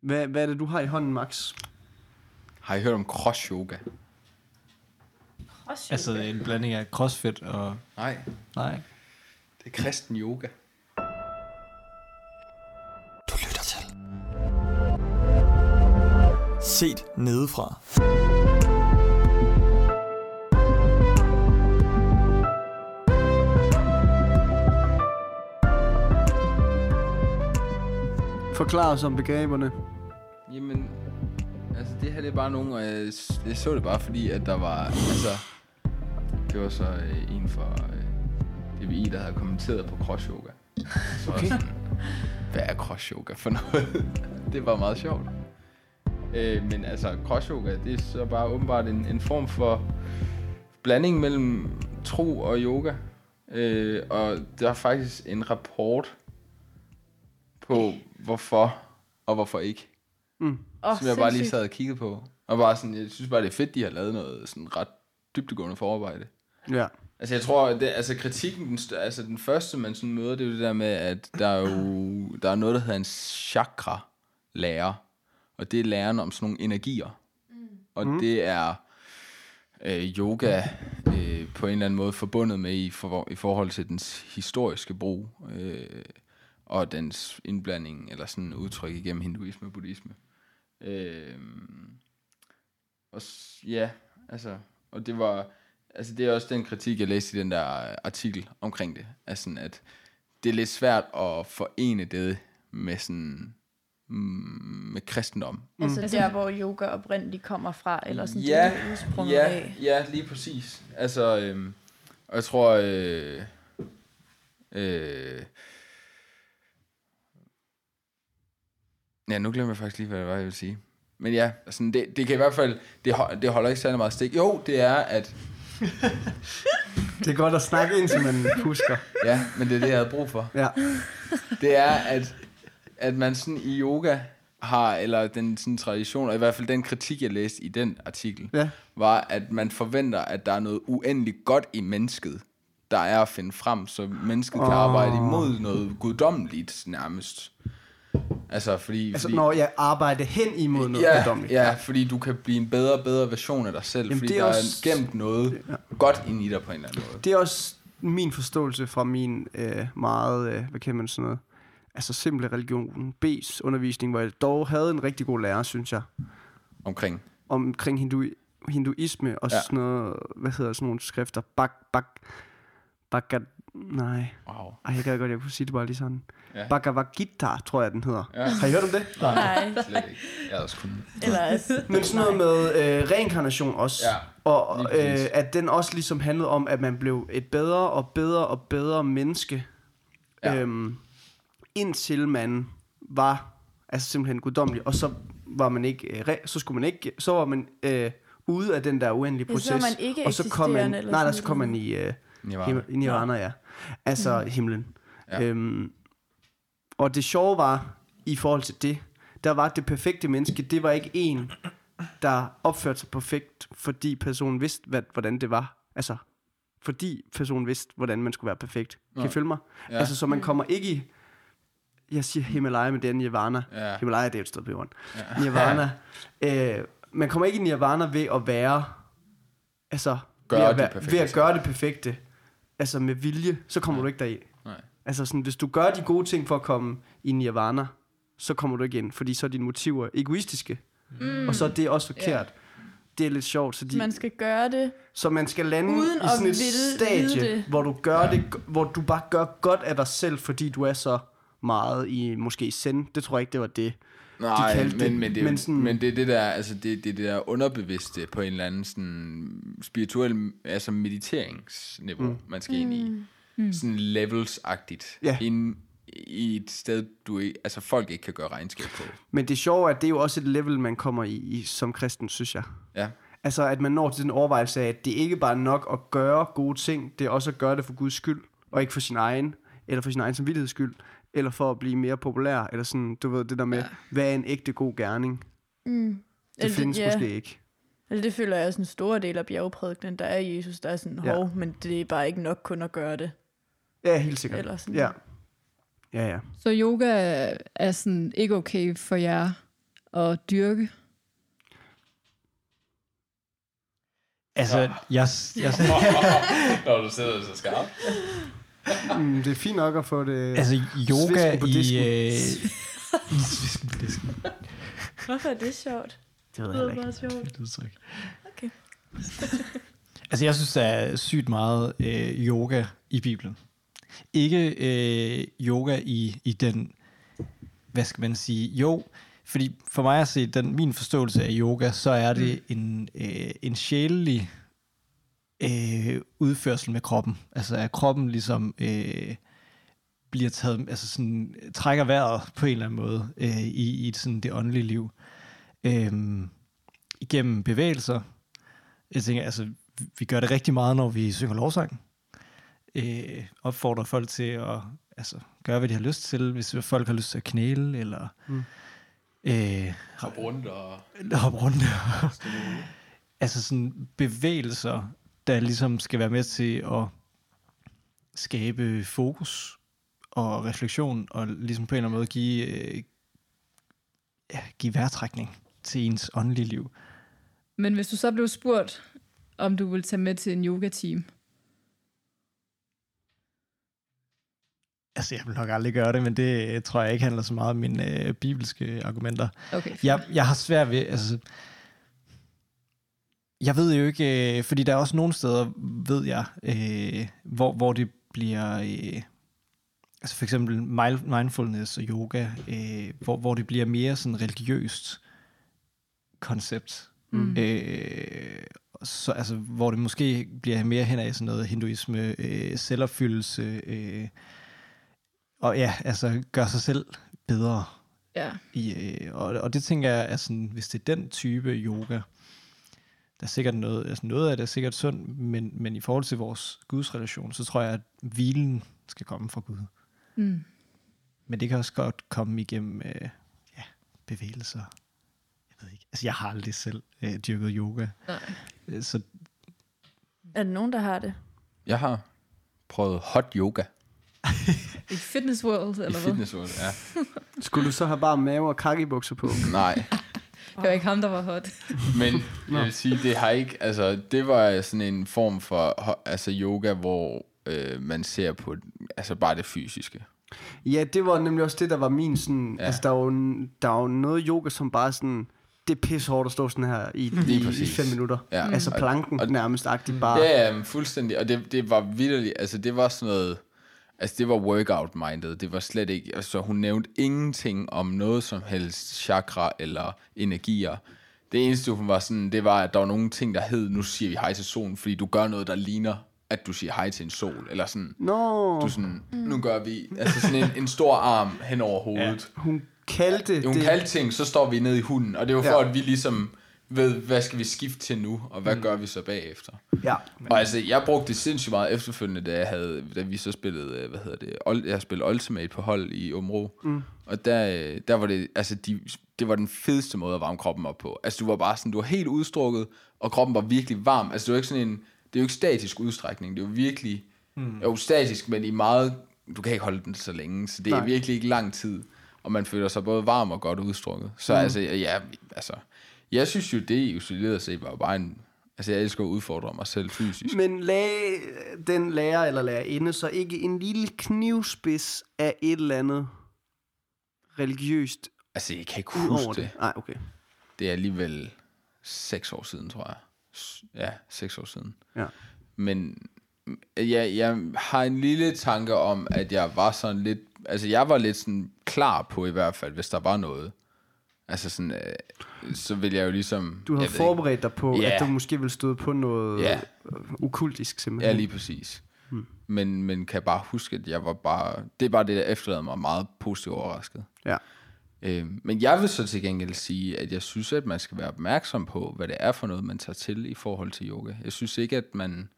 Hvad er det, du har i hånden, Max? Har I hørt om CrossYoga? CrossYoga? Altså en blanding af CrossFit og... Nej. Det er kristen yoga. Du lytter til Set nedefra. Forklar os om begreberne. Jamen, altså det her det er bare nogen, og jeg så det bare fordi, at der var, altså, det var så en fra DBI, der havde kommenteret på CrossYoga. Så okay. Sådan, hvad er CrossYoga for noget? Det var meget sjovt. Men altså, CrossYoga, det er så bare åbenbart en form for blanding mellem tro og yoga. Og der er faktisk en rapport på hvorfor og hvorfor ikke. Som jeg bare lige sad og kiggede på. Og bare sådan, jeg synes bare, det er fedt, de har lavet noget sådan ret dybdegående forarbejde. Ja. Altså jeg tror, det, altså kritikken, altså den første man sådan møder, det er jo det der med, at der er noget, der hedder en chakra-lære. Og det er læren om sådan nogle energier. Og det er yoga på en eller anden måde forbundet med i forhold til dens historiske brug. Og dens indblanding, eller sådan udtryk igennem hinduisme og buddhisme. Og det var, altså det er også den kritik, jeg læste i den der artikel omkring det, altså sådan, at det er lidt svært at forene det med sådan, med kristendom. Altså der, hvor yoga oprindeligt kommer fra, eller sådan det udsprunget af. Ja, lige præcis. Altså, og jeg tror, ja, nu glemmer jeg faktisk lige, hvad det var, jeg ville sige. Men ja, altså, det kan i hvert fald... Det holder ikke særlig meget stik. Jo, det er, at... Det er godt at snakke indtil man husker. Ja, men det er det, jeg havde brug for. Ja. Det er, at man sådan i yoga har... Eller den sådan tradition, og i hvert fald den kritik, jeg læste i den artikel, var, at man forventer, at der er noget uendeligt godt i mennesket, der er at finde frem, så mennesket kan arbejde imod noget guddommeligt nærmest. Altså, fordi når jeg arbejder hen imod noget guddommeligt. Ja, fordi du kan blive en bedre version af dig selv. Jamen, fordi det er der også, er gemt noget godt ind i dig på en eller anden måde. Det er også min forståelse fra min meget, hvad kan man sådan noget, altså simple religion, B's undervisning, hvor jeg dog havde en rigtig god lærer, synes jeg. Omkring hinduisme og sådan noget, hvad hedder sådan nogle skrifter, nej. Wow. Ej, jeg kan godt, jeg kunne sige det bare lige sådan. Ja. Bhagavad Gita, tror jeg, den hedder. Ja. Har I hørt om det? Nej. Slet ikke. Jeg har også kun... Men sådan noget med reinkarnation også. Ja. Og at den også ligesom handlede om, at man blev et bedre og bedre menneske. Ja. Indtil man var altså simpelthen guddommelig. Og så var man ikke... så var man ude af den der uendelige proces. Ja, så man ikke og så kom man, så kom man i... Nirvana, ja. Altså himlen. Ja. Og det sjove var, i forhold til det, der var det perfekte menneske, det var ikke en, der opførte sig perfekt, fordi personen vidste, hvordan det var. Altså, fordi personen vidste, hvordan man skulle være perfekt. Kan I følge mig? Ja. Altså, så man kommer ikke i... Jeg siger Himalaya, men det er Nirvana. Ja. Himalaya, det er et sted på jorden. Ja. Nirvana. Ja. Man kommer ikke i Nirvana ved at være... Altså... ved at gøre det perfekte, altså med vilje, så kommer du ikke deri. Nej. Altså sådan, hvis du gør de gode ting for at komme i nirvana, så kommer du ikke ind, fordi så er dine motiver egoistiske. Og så er det også forkert. Det er lidt sjovt, så man skal gøre det. Så man skal lande uden i sådan et stadie, hvor du gør det, hvor du bare gør godt af dig selv, fordi du er så meget i måske zen. Det tror jeg ikke, det var det. Nej, de men det er det der, altså det der underbevidste på en eller anden sådan spirituel, altså mediteringsniveau, man skal ind i. Sådan levels-agtigt. Ja. Ind i et sted, du ikke, altså folk ikke kan gøre regnskab på. Men det sjove er, at det er jo også et level, man kommer i som kristen, synes jeg. Ja. Altså, at man når til den overvejelse af, at det ikke bare er nok at gøre gode ting, det er også at gøre det for Guds skyld, og ikke for sin egen, eller for sin egen samvittigheds skyld. Eller for at blive mere populær, eller sådan, du ved, det der med, hvad er en ægte god gerning? Det findes måske ikke. Eller det føler jeg også en stor del af bjergprædikenen, der er Jesus, der er sådan, men det er bare ikke nok kun at gøre det. Ja, helt sikkert. Eller sådan. Ja. Så yoga er sådan ikke okay for jer, at dyrke? Altså, jeg når du sidder så skarpt. Det er fint nok at få det... Altså, yoga i svisken på disken. Hvorfor er det sjovt? Det ved jeg ikke. Det er bare sjovt. Det okay. Altså, jeg synes, der er sygt meget yoga i Bibelen. Ikke yoga i den... Hvad skal man sige? Jo, fordi for mig at se, min forståelse af yoga, så er det en sjælelig... udførsel med kroppen. Altså at kroppen ligesom bliver taget, altså sådan trækker vejret på en eller anden måde i sådan det åndelige liv igennem bevægelser. Jeg tænker, altså vi gør det rigtig meget, når vi synger lovsang. Opfordrer folk til at gøre, hvad de har lyst til. Hvis folk har lyst til at knæle eller hoppe rundt og altså sådan bevægelser, der ligesom skal være med til at skabe fokus og refleksion, og ligesom på en eller anden måde give vejrtrækning til ens åndelige liv. Men hvis du så blev spurgt, om du ville tage med til en yoga-team? Altså, jeg vil nok aldrig gøre det, men det tror jeg ikke handler så meget om mine bibelske argumenter. Okay, jeg har svært ved... Jeg ved jo ikke, fordi der er også nogle steder, ved jeg, hvor det bliver, altså for eksempel mindfulness og yoga, hvor det bliver mere sådan religiøst koncept. Så altså hvor det måske bliver mere hen af sådan noget hinduisme, selvopfyldelse og ja, altså gør sig selv bedre. Ja. Og det tænker jeg, altså hvis det er den type yoga. Der er sikkert noget af det er sikkert sundt, men i forhold til vores gudsrelation, så tror jeg, at hvilen skal komme fra Gud. Mm. Men det kan også godt komme igennem bevægelser. Jeg ved ikke. Altså, jeg har aldrig selv dyrket yoga. Nej. Så... Er der nogen, der har det? Jeg har prøvet hot yoga. I Fitness World, eller hvad? I Fitness World, ja. Skulle du så have bare mave og kakibukser på? Nej. Det var ikke ham, der var hot. Men jeg vil sige, det har ikke... Altså, det var sådan en form for yoga, hvor man ser på bare det fysiske. Ja, det var nemlig også det, der var min sådan... Ja. Altså, der er jo noget yoga, som bare sådan... Det er pissehårdt at stå sådan her i 5 minutter. Ja. Altså planken og nærmest agtigt bare... Ja, fuldstændig. Og det var vitterligt... Altså, det var sådan noget... Altså, det var workout-minded. Det var slet ikke... Altså, hun nævnte ingenting om noget som helst chakra eller energier. Det eneste, hun var sådan, det var, at der var nogle ting, der hed, nu siger vi hej til solen, fordi du gør noget, der ligner, at du siger hej til en sol. Eller sådan... No. Du sådan, nu gør vi... Altså, sådan en stor arm hen over hovedet. Ja. Hun kaldte det... Hun kaldte ting, så står vi nede i hunden. Og det var for, at vi ligesom... ved, hvad skal vi skifte til nu, og hvad gør vi så bagefter? Ja. Og altså, jeg brugte det sindssygt meget efterfølgende, da vi så spillede, jeg spillede Ultimate på hold i Omro, og der var det, det var den fedeste måde at varme kroppen op på. Altså, du var bare sådan, du var helt udstrukket, og kroppen var virkelig varm. Altså, det var ikke sådan en, det er jo ikke statisk udstrækning, det er jo virkelig, jo statisk, men i meget, du kan ikke holde den så længe, så det er virkelig ikke lang tid, og man føler sig både varm og godt udstrukket. Så jeg synes jo, det i isoleret set var bare en... Altså, jeg elsker at udfordre mig selv fysisk. Men lag den lærer eller lærerinde så ikke en lille knivspids af et eller andet religiøst... Altså, jeg kan ikke huske det. Nej, okay. Det er alligevel 6 år siden, tror jeg. Ja, 6 år siden. Ja. Men jeg har en lille tanke om, at jeg var sådan lidt... Altså, jeg var lidt sådan klar på i hvert fald, hvis der var noget... Altså sådan, så vil jeg jo ligesom... Du har forberedt dig på, at du måske vil støde på noget okkultisk simpelthen. Ja, lige præcis. Men kan bare huske, at jeg var bare... Det er bare det, der efterlader mig meget positivt overrasket. Ja. Men jeg vil så til gengæld sige, at jeg synes, at man skal være opmærksom på, hvad det er for noget, man tager til i forhold til yoga. Jeg synes ikke, at man...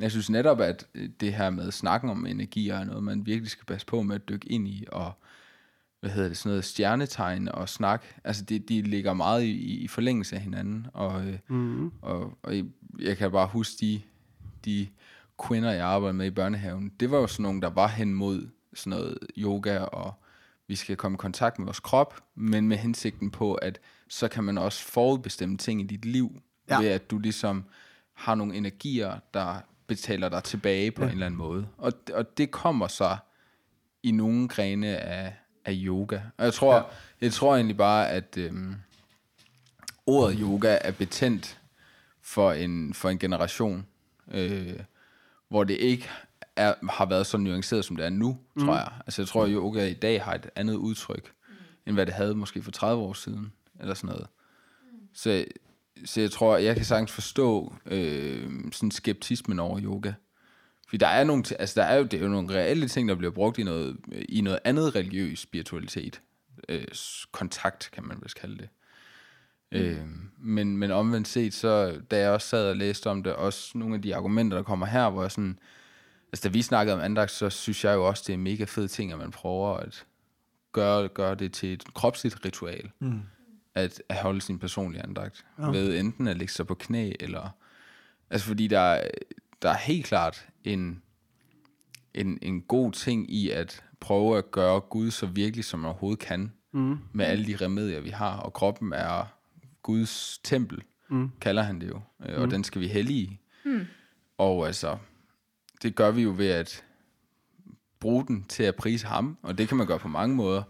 jeg synes netop, at det her med snakken om energi er noget, man virkelig skal passe på med at dykke ind i, og... sådan noget stjernetegn og snak. Altså, de ligger meget i forlængelse af hinanden. Og jeg kan bare huske de kvinder, jeg arbejdede med i børnehaven. Det var jo sådan nogle, der var hen mod sådan noget yoga og vi skal komme i kontakt med vores krop, men med hensigten på, at så kan man også forudbestemme ting i dit liv, ja, ved at du ligesom har nogle energier, der betaler dig tilbage på, ja, en eller anden måde. Og det kommer så i nogle grene af yoga. Og jeg tror egentlig bare, at ordet yoga er betændt for en generation, hvor det ikke har været så nuanceret, som det er nu, tror jeg. Altså jeg tror, at yoga i dag har et andet udtryk, end hvad det havde måske for 30 år siden, eller sådan noget. Så jeg tror, jeg kan sagtens forstå sådan skeptismen over yoga. Fordi der er nogle, altså det er jo nogle reelle ting, der bliver brugt i noget andet religiøs spiritualitet. Kontakt, kan man vist kalde det. Men omvendt set, så da jeg også sad og læste om det, også nogle af de argumenter, der kommer her, hvor jeg sådan, altså da vi snakkede om andagt, så synes jeg jo også, det er mega fede ting, at man prøver at gøre det til et kropsligt ritual, at holde sin personlige andagt, ved enten at lægge sig på knæ, eller, altså fordi der er helt klart en god ting i at prøve at gøre Gud så virkelig, som man overhovedet kan, med alle de remedier, vi har, og kroppen er Guds tempel, kalder han det jo, og den skal vi hellige, og altså, det gør vi jo ved at bruge den til at prise ham, og det kan man gøre på mange måder.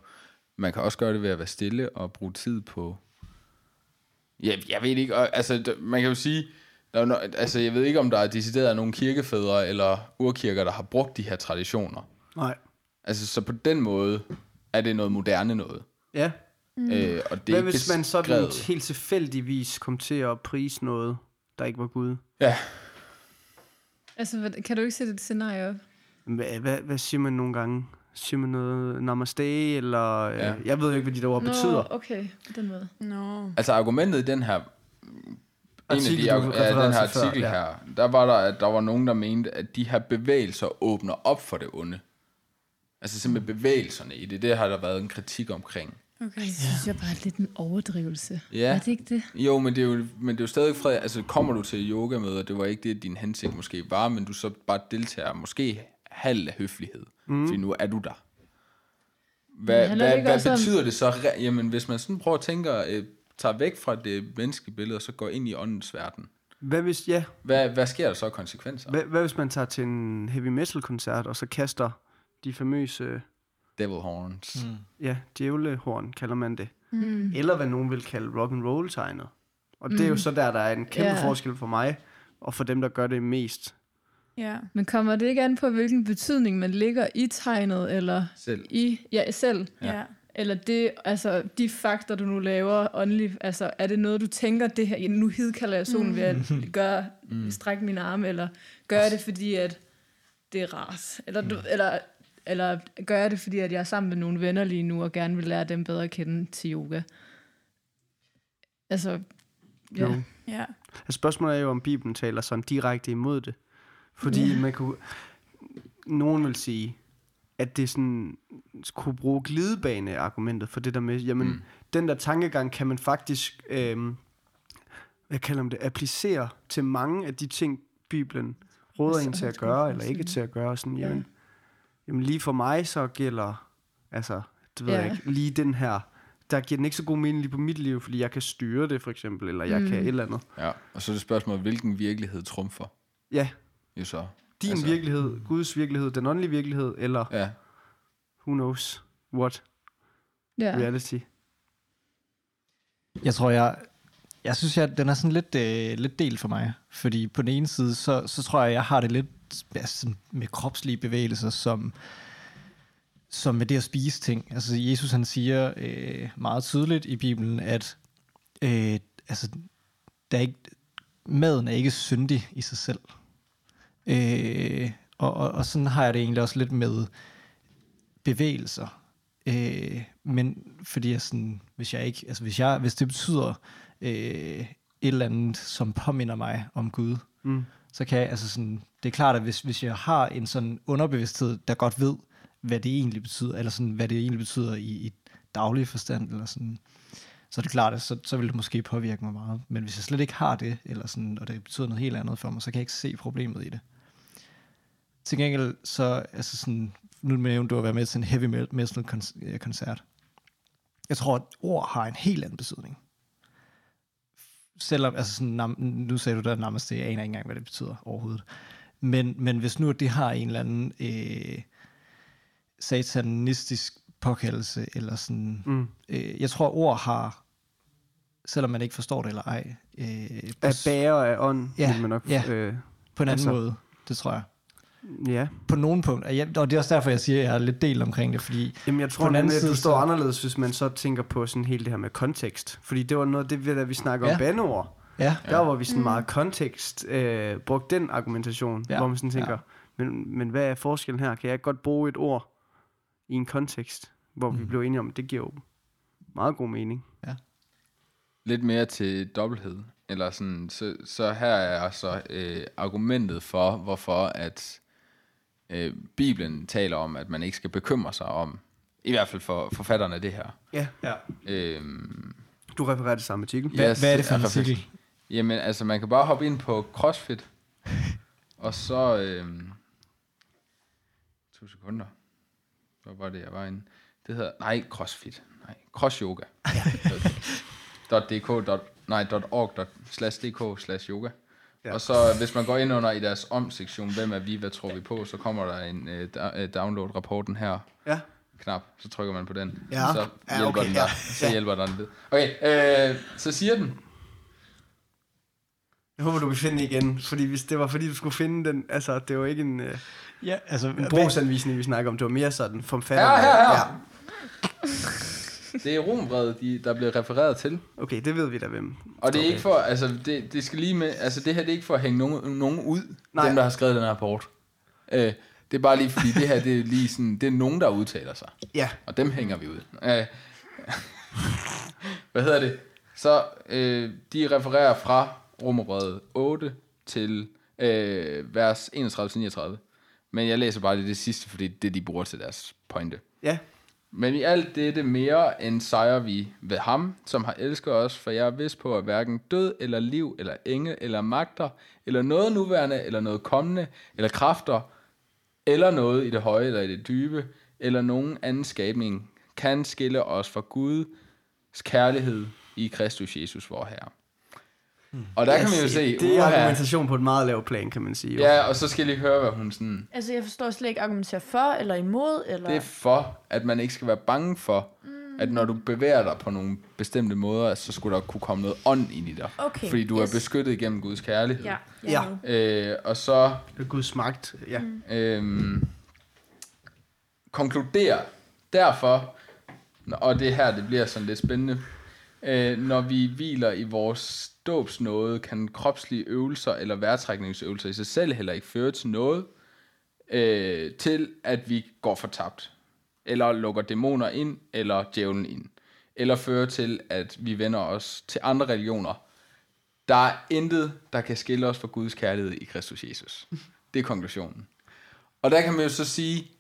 Man kan også gøre det ved at være stille og bruge tid på, ja, jeg ved ikke, altså man kan jo sige, altså jeg ved ikke, om der er decideret nogle kirkefædre eller urkirker, der har brugt de her traditioner. Nej. Altså så på den måde er det noget moderne noget. Ja. Og det hvad hvis man sådan helt tilfældigvis kom til at prise noget, der ikke var Gud? Ja. Altså, kan du ikke sætte et scenarie op? Hvad siger man nogle gange? Siger man noget namaste, eller... Ja. Jeg ved jo ikke, hvad de der ord betyder. Okay, på den måde. Altså, argumentet i den her... den her artikel, der var der, at der var nogen, der mente, at de her bevægelser åbner op for det onde. Altså, simpelthen bevægelserne i det. Det har der været en kritik omkring. Okay, det synes jeg bare er lidt en overdrivelse. Ja. Er det ikke det? Jo, men det er jo stadig fred. Altså, kommer du til yogamøder, det var ikke det, din hensigt måske var, men du så bare deltager måske halv af høflighed. Fordi nu er du der. Hvad betyder det så? Jamen, hvis man sådan prøver at tænke, tager væk fra det menneskelige billede, og så går ind i åndens verden. Hvad sker der så af konsekvenser? Hvad hvis man tager til en heavy metal-koncert, og så kaster de famøse... Devil horns. Ja, djævlehorn kalder man det. Eller hvad nogen vil kalde rock and roll tegnet. Og det er jo så der er en kæmpe forskel for mig, og for dem, der gør det mest. Ja, men kommer det ikke an på, hvilken betydning man ligger i tegnet, eller selv? Ja. Eller det, altså de fakter, du nu laver åndeligt, altså er det noget, du tænker, det her, nu hidkalder jeg solen ved at gøre, strække mine arme, eller gør jeg det, fordi at det er rart, eller gør jeg det, fordi at jeg er sammen med nogle venner lige nu, og gerne vil lære dem bedre at kende til yoga? Altså, ja. Altså, spørgsmålet er jo, om Bibelen taler sådan direkte imod det. Fordi man kunne... Nogen vil sige, at det sådan kunne bruge glidebane-argumentet for det der med, jamen, den der tankegang kan man faktisk, hvad kalder man det, applicere til mange af de ting, Bibelen råder en til at gøre, eller ikke til at gøre, sådan, Jamen lige for mig så gælder, altså, det ved jeg ikke, lige den her, der giver den ikke så god mening lige på mit liv, fordi jeg kan styre det for eksempel, eller jeg kan et eller andet. Ja, og så er det spørgsmålet, hvilken virkelighed trumfer? Ja. Jo så. Din virkelighed, Guds virkelighed, den åndelige virkelighed, eller who knows what reality. Jeg tror, jeg synes, at den er sådan lidt delt for mig, fordi på den ene side, så tror jeg har det lidt, med kropslige bevægelser, som med det at spise ting. Altså Jesus, han siger meget tydeligt i Bibelen, at altså, der er ikke, maden er ikke syndig i sig selv. Og sådan har jeg det egentlig også lidt med bevægelser. Men fordi jeg sådan, hvis det betyder et eller andet, som påminder mig om Gud, så kan jeg, altså sådan, det er klart, at hvis jeg har en sådan underbevidsthed, der godt ved, hvad det egentlig betyder, eller sådan, hvad det egentlig betyder i daglig forstand, eller sådan, så er det klart, at så vil det måske påvirke mig meget. Men hvis jeg slet ikke har det, eller sådan, og det betyder noget helt andet for mig, så kan jeg ikke se problemet i det. Til gengæld, så, altså sådan, nu nævnte du at være med til en heavy metal koncert. Jeg tror, at ord har en helt anden betydning. Selvom, altså sådan, nu sagde du der namaste, jeg aner ikke engang, hvad det betyder overhovedet. Men hvis nu det har en eller anden satanistisk påkaldelse, eller sådan... jeg tror, ord har, selvom man ikke forstår det eller ej... at bære af ånd, vil man nok... på en anden måde, det tror jeg. Ja. På nogen punkt. Og det er også derfor, jeg siger, at jeg er lidt delt omkring det, fordi... Jamen, jeg tror, at du står anderledes, hvis man så tænker på sådan hele det her med kontekst. Fordi det var noget af det, vi snakker om bandeord. Ja. Der var vi sådan meget kontekst, brugte den argumentation, hvor man sådan tænker, men hvad er forskellen her? Kan jeg godt bruge et ord i en kontekst, hvor vi blev enige om, det giver jo meget god mening. Ja. Lidt mere til dobbelthed. Eller sådan, så her er så argumentet for, hvorfor at Bibelen taler om, at man ikke skal bekymre sig om, i hvert fald for forfatterne af det her. Ja. Du refererer det samme artikel. Hvad er det for en artikel? Jamen, altså, man kan bare hoppe ind på CrossFit, og så... 2 sekunder. Så var det, jeg var inde. Det hedder... Nej, CrossFit. Nej, CrossYoga. .org/dk/yoga. Ja. Og så hvis man går ind under i deres om-sektion, hvem er vi, hvad tror vi på, så kommer der en download-rapporten her. Ja. Knap, så trykker man på den. Ja. Så hjælper den der. Så hjælper den lidt. Okay, så siger den. Jeg håber, du kan finde igen, fordi hvis det var fordi, du skulle finde den, altså det var ikke en, en brugsanvisning, vi snakker om, det var mere sådan forfatterne. Ja. Det er Romerbrevet, der bliver refereret til. Okay, det ved vi da hvem. Og det er ikke for, altså det skal lige med, altså det her det er ikke for at hænge nogen ud, nej, dem der har skrevet den her rapport. Det er bare lige fordi det her det er lige sådan, det er nogen der udtaler sig. Ja. Og dem hænger vi ud. Hvad hedder det? Så de refererer fra Romerbrevet 8 til vers 31-39. Men jeg læser bare det sidste, fordi det de bruger til deres pointe. Ja. Men i alt dette mere end sejrer vi ved ham, som har elsket os, for jeg er vist på, at hverken død eller liv, eller engel, eller magter, eller noget nuværende, eller noget kommende, eller kræfter, eller noget i det høje eller i det dybe, eller nogen anden skabning, kan skille os fra Guds kærlighed i Kristus Jesus, vor Herre. Og der kan man jo se... Det er argumentation på et meget lavt plan, kan man sige. Ja, og så skal jeg lige høre, hvad hun sådan... Altså, jeg forstår slet ikke argumentere for eller imod, eller... Det er for, at man ikke skal være bange for, at når du bevæger dig på nogle bestemte måder, så skulle der kunne komme noget ånd ind i dig. Okay, fordi du er beskyttet gennem Guds kærlighed. Ja. Og så... Guds magt, ja. Konkluderer derfor, og det her, det bliver sådan lidt spændende, når vi hviler i vores dåbsnåde, kan kropslige øvelser eller vejrtrækningsøvelser i sig selv heller ikke føre til noget, til at vi går fortabt, eller lukker dæmoner ind, eller djævlen ind, eller fører til, at vi vender os til andre religioner. Der er intet, der kan skille os fra Guds kærlighed i Kristus Jesus. Det er konklusionen. Og der kan man jo så sige,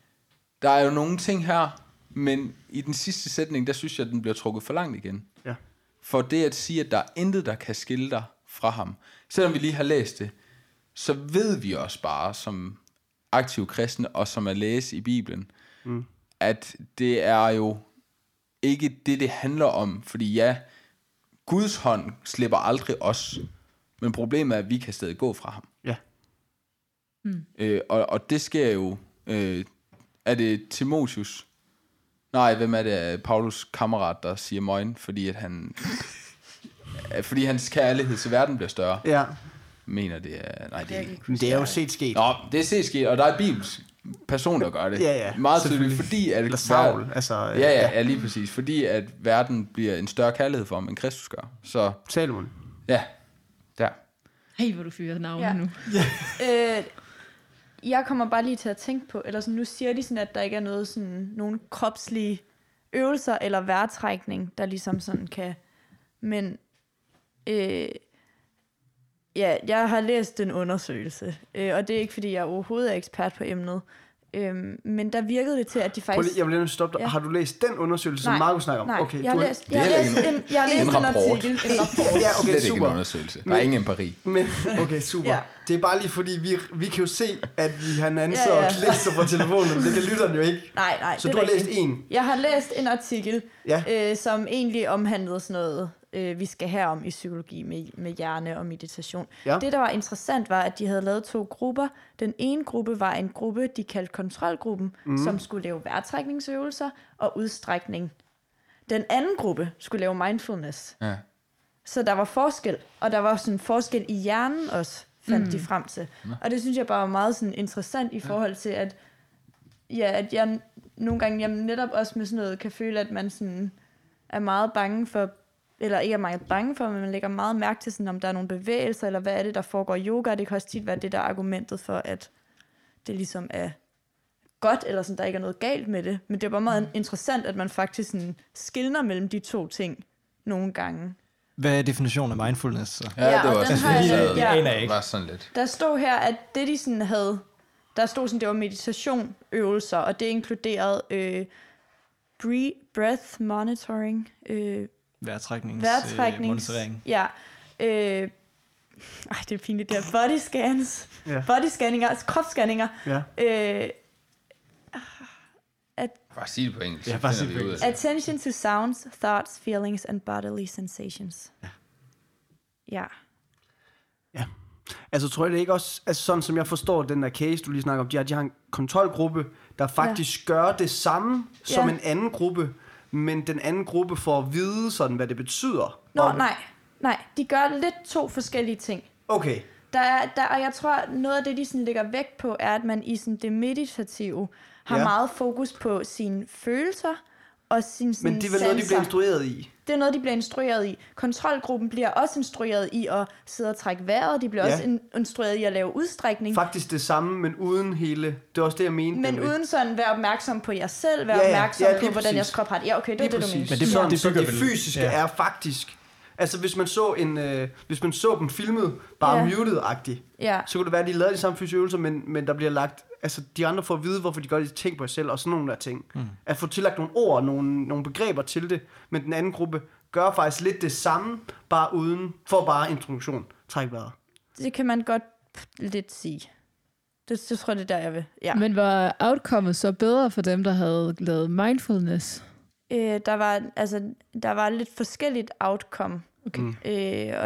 der er jo nogle ting her, men i den sidste sætning, der synes jeg, at den bliver trukket for langt igen. Ja. For det at sige, at der er intet, der kan skille dig fra ham. Selvom vi lige har læst det, så ved vi også bare, som aktive kristne, og som er læse i Bibelen, at det er jo ikke det, det handler om. Fordi ja, Guds hånd slipper aldrig os, men problemet er, at vi kan stadig gå fra ham. Ja. Og det sker jo... er det Timotheus? Nej, hvem er det? Paulus' kammerat, der siger møgen, fordi at han... fordi hans kærlighed til verden bliver større. Ja. Mener det er... Nej, det er jo set sket. Nå, det er set sket, og der er Bibels person, der gør det. Ja. Meget tydeligt, fordi... At eller Saul, altså... Ja, lige præcis. Fordi at verden bliver en større kærlighed for ham, end Kristus gør. Så... Salomon. Ja, der. Hey, hvor du fyrer navnet nu. Jeg kommer bare lige til at tænke på, eller sådan, nu siger de sådan, at der ikke er noget sådan, nogen kropslige øvelser eller vejrtrækning, der ligesom sådan kan, men jeg har læst en undersøgelse, og det er ikke fordi, jeg overhovedet er ekspert på emnet, Men der virkede det til, at de faktisk... Jeg vil lige stoppe dig. Ja. Har du læst den undersøgelse, som Markus snakker om? Nej, okay, jeg har læst en artikel. En rapport. Ja, okay, det er super. Ikke en undersøgelse. Der er ingen empiri. Men, okay, super. Ja. Det er bare lige fordi, vi kan jo se, at vi har nanser og klister på telefonen. Det kan lytteren jo ikke. Nej, så du har læst en? Jeg har læst en artikel, som egentlig omhandlede sådan noget, vi skal have om i psykologi med hjerne og meditation. Ja. Det, der var interessant, var, at de havde lavet to grupper. Den ene gruppe var en gruppe, de kaldte kontrolgruppen, som skulle lave vejrtrækningsøvelser og udstrækning. Den anden gruppe skulle lave mindfulness. Ja. Så der var forskel, og der var sådan en forskel i hjernen også, fandt de frem til. Ja. Og det synes jeg bare var meget sådan interessant i forhold til, at jeg nogle gange netop også med sådan noget kan føle, at man sådan er meget bange for, eller ikke er meget bange for, men man lægger meget mærke til, sådan, om der er nogle bevægelser, eller hvad er det, der foregår i yoga. Det kan også tit være det, der er argumentet for, at det ligesom er godt, eller sådan, der ikke er noget galt med det. Men det er bare meget interessant, at man faktisk sådan skiller mellem de to ting nogle gange. Hvad er definitionen af mindfulness? Så? Ja, det var også sådan, det var sådan lidt. Der stod her, at det de sådan havde, der stod sådan, det var meditation, øvelser, og det inkluderede breath monitoring, vejrtrækningsmonitorering. Det er pinligt, det her bodyscanninger, altså kropsscanninger. Ja. Bare sig det på engelsk. Ja, bare sig det på engelsk. Attention to sounds, thoughts, feelings and bodily sensations. Ja. Altså tror jeg det ikke også, altså sådan som jeg forstår den der case, du lige snakker om, de har en kontrolgruppe, der faktisk gør det samme som en anden gruppe, men den anden gruppe får at vide sådan, hvad det betyder. Nej. De gør lidt to forskellige ting. Okay. Og jeg tror, noget af det, de sådan lægger vægt på, er, at man i sådan det meditative har meget fokus på sine følelser og sine sanser. Men det er vel noget, de bliver instrueret i? Det er noget, de bliver instrueret i. Kontrolgruppen bliver også instrueret i at sidde og trække vejret. De bliver også instrueret i at lave udstrækning. Faktisk det samme, men uden hele... Det er også det, jeg mente. Men uden sådan, være opmærksom på jer selv. Være opmærksom på, hvordan jeres krop har det. Ja, okay, det er det, du mener. Men det fysiske er faktisk... Altså, hvis man så dem filmet, bare muted-agtigt, så kunne det være, at de lavede de samme fysiske øvelser, men der bliver lagt... Altså, de andre får at vide, hvorfor de gør de ting på sig selv, og sådan nogle der ting. At få tillagt nogle ord, nogle begreber til det, men den anden gruppe gør faktisk lidt det samme, bare uden, for bare introduktion. Træk vejret. Det kan man godt lidt sige. Det tror jeg, det er der, jeg vil. Ja. Men var outcomet så bedre for dem, der havde lavet mindfulness? Der var lidt forskelligt outcome. Okay.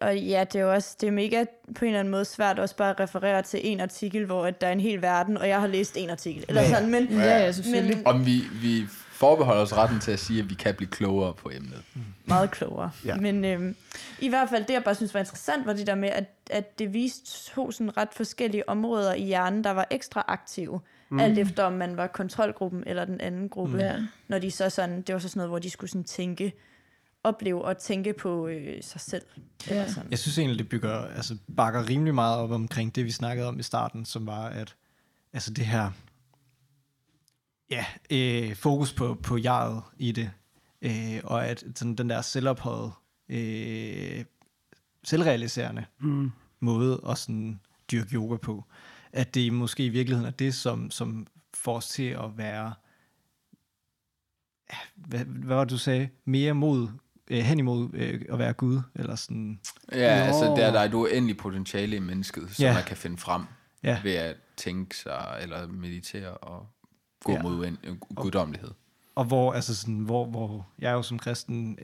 Og ja, det er jo også, det er mega på en eller anden måde svært også bare at referere til en artikel, hvor at der er en hel verden, og jeg har læst en artikel. Eller sådan, men... Ja, selvfølgelig. Om vi forbeholder os retten til at sige, at vi kan blive klogere på emnet. Meget klogere. Men i hvert fald det, jeg bare synes var interessant, var det der med, at det viste to sådan ret forskellige områder i hjernen, der var ekstra aktive. Alt efter, om man var kontrolgruppen eller den anden gruppe. Når de så sådan, det var så sådan noget, hvor de skulle sådan tænke... opleve og tænke på sig selv. Ja. Jeg synes egentlig, det bakker rimelig meget op omkring det, vi snakkede om i starten, som var, at altså det her fokus på jeget i det, og at sådan, den der selvophøjede, selvrealiserende måde at sådan, dyrke yoga på, at det måske i virkeligheden er det, som får os til at være, hvad var det, du sagde, mere mod hen imod at være Gud, eller sådan... Ja, altså der er et uendeligt potentiale i mennesket, som man kan finde frem ved at tænke sig, eller meditere og gå mod guddommelighed. Og hvor, altså sådan, hvor jeg jo som kristen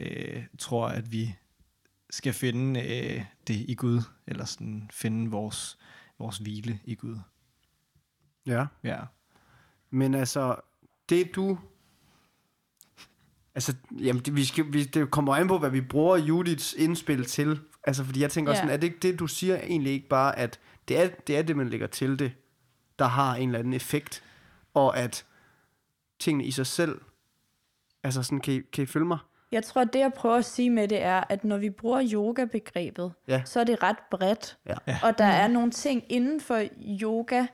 tror, at vi skal finde det i Gud, eller sådan finde vores hvile i Gud. Ja. Men altså, det du... Altså, jamen, det kommer an på, hvad vi bruger Judiths indspil til. Altså, fordi jeg tænker også sådan, er det ikke det, du siger egentlig ikke bare, at det er det, man lægger til det, der har en eller anden effekt, og at tingene i sig selv, altså sådan, kan I følge mig? Jeg tror, det jeg prøver at sige med det er, at når vi bruger yoga-begrebet, så er det ret bredt, og der er nogle ting inden for yoga,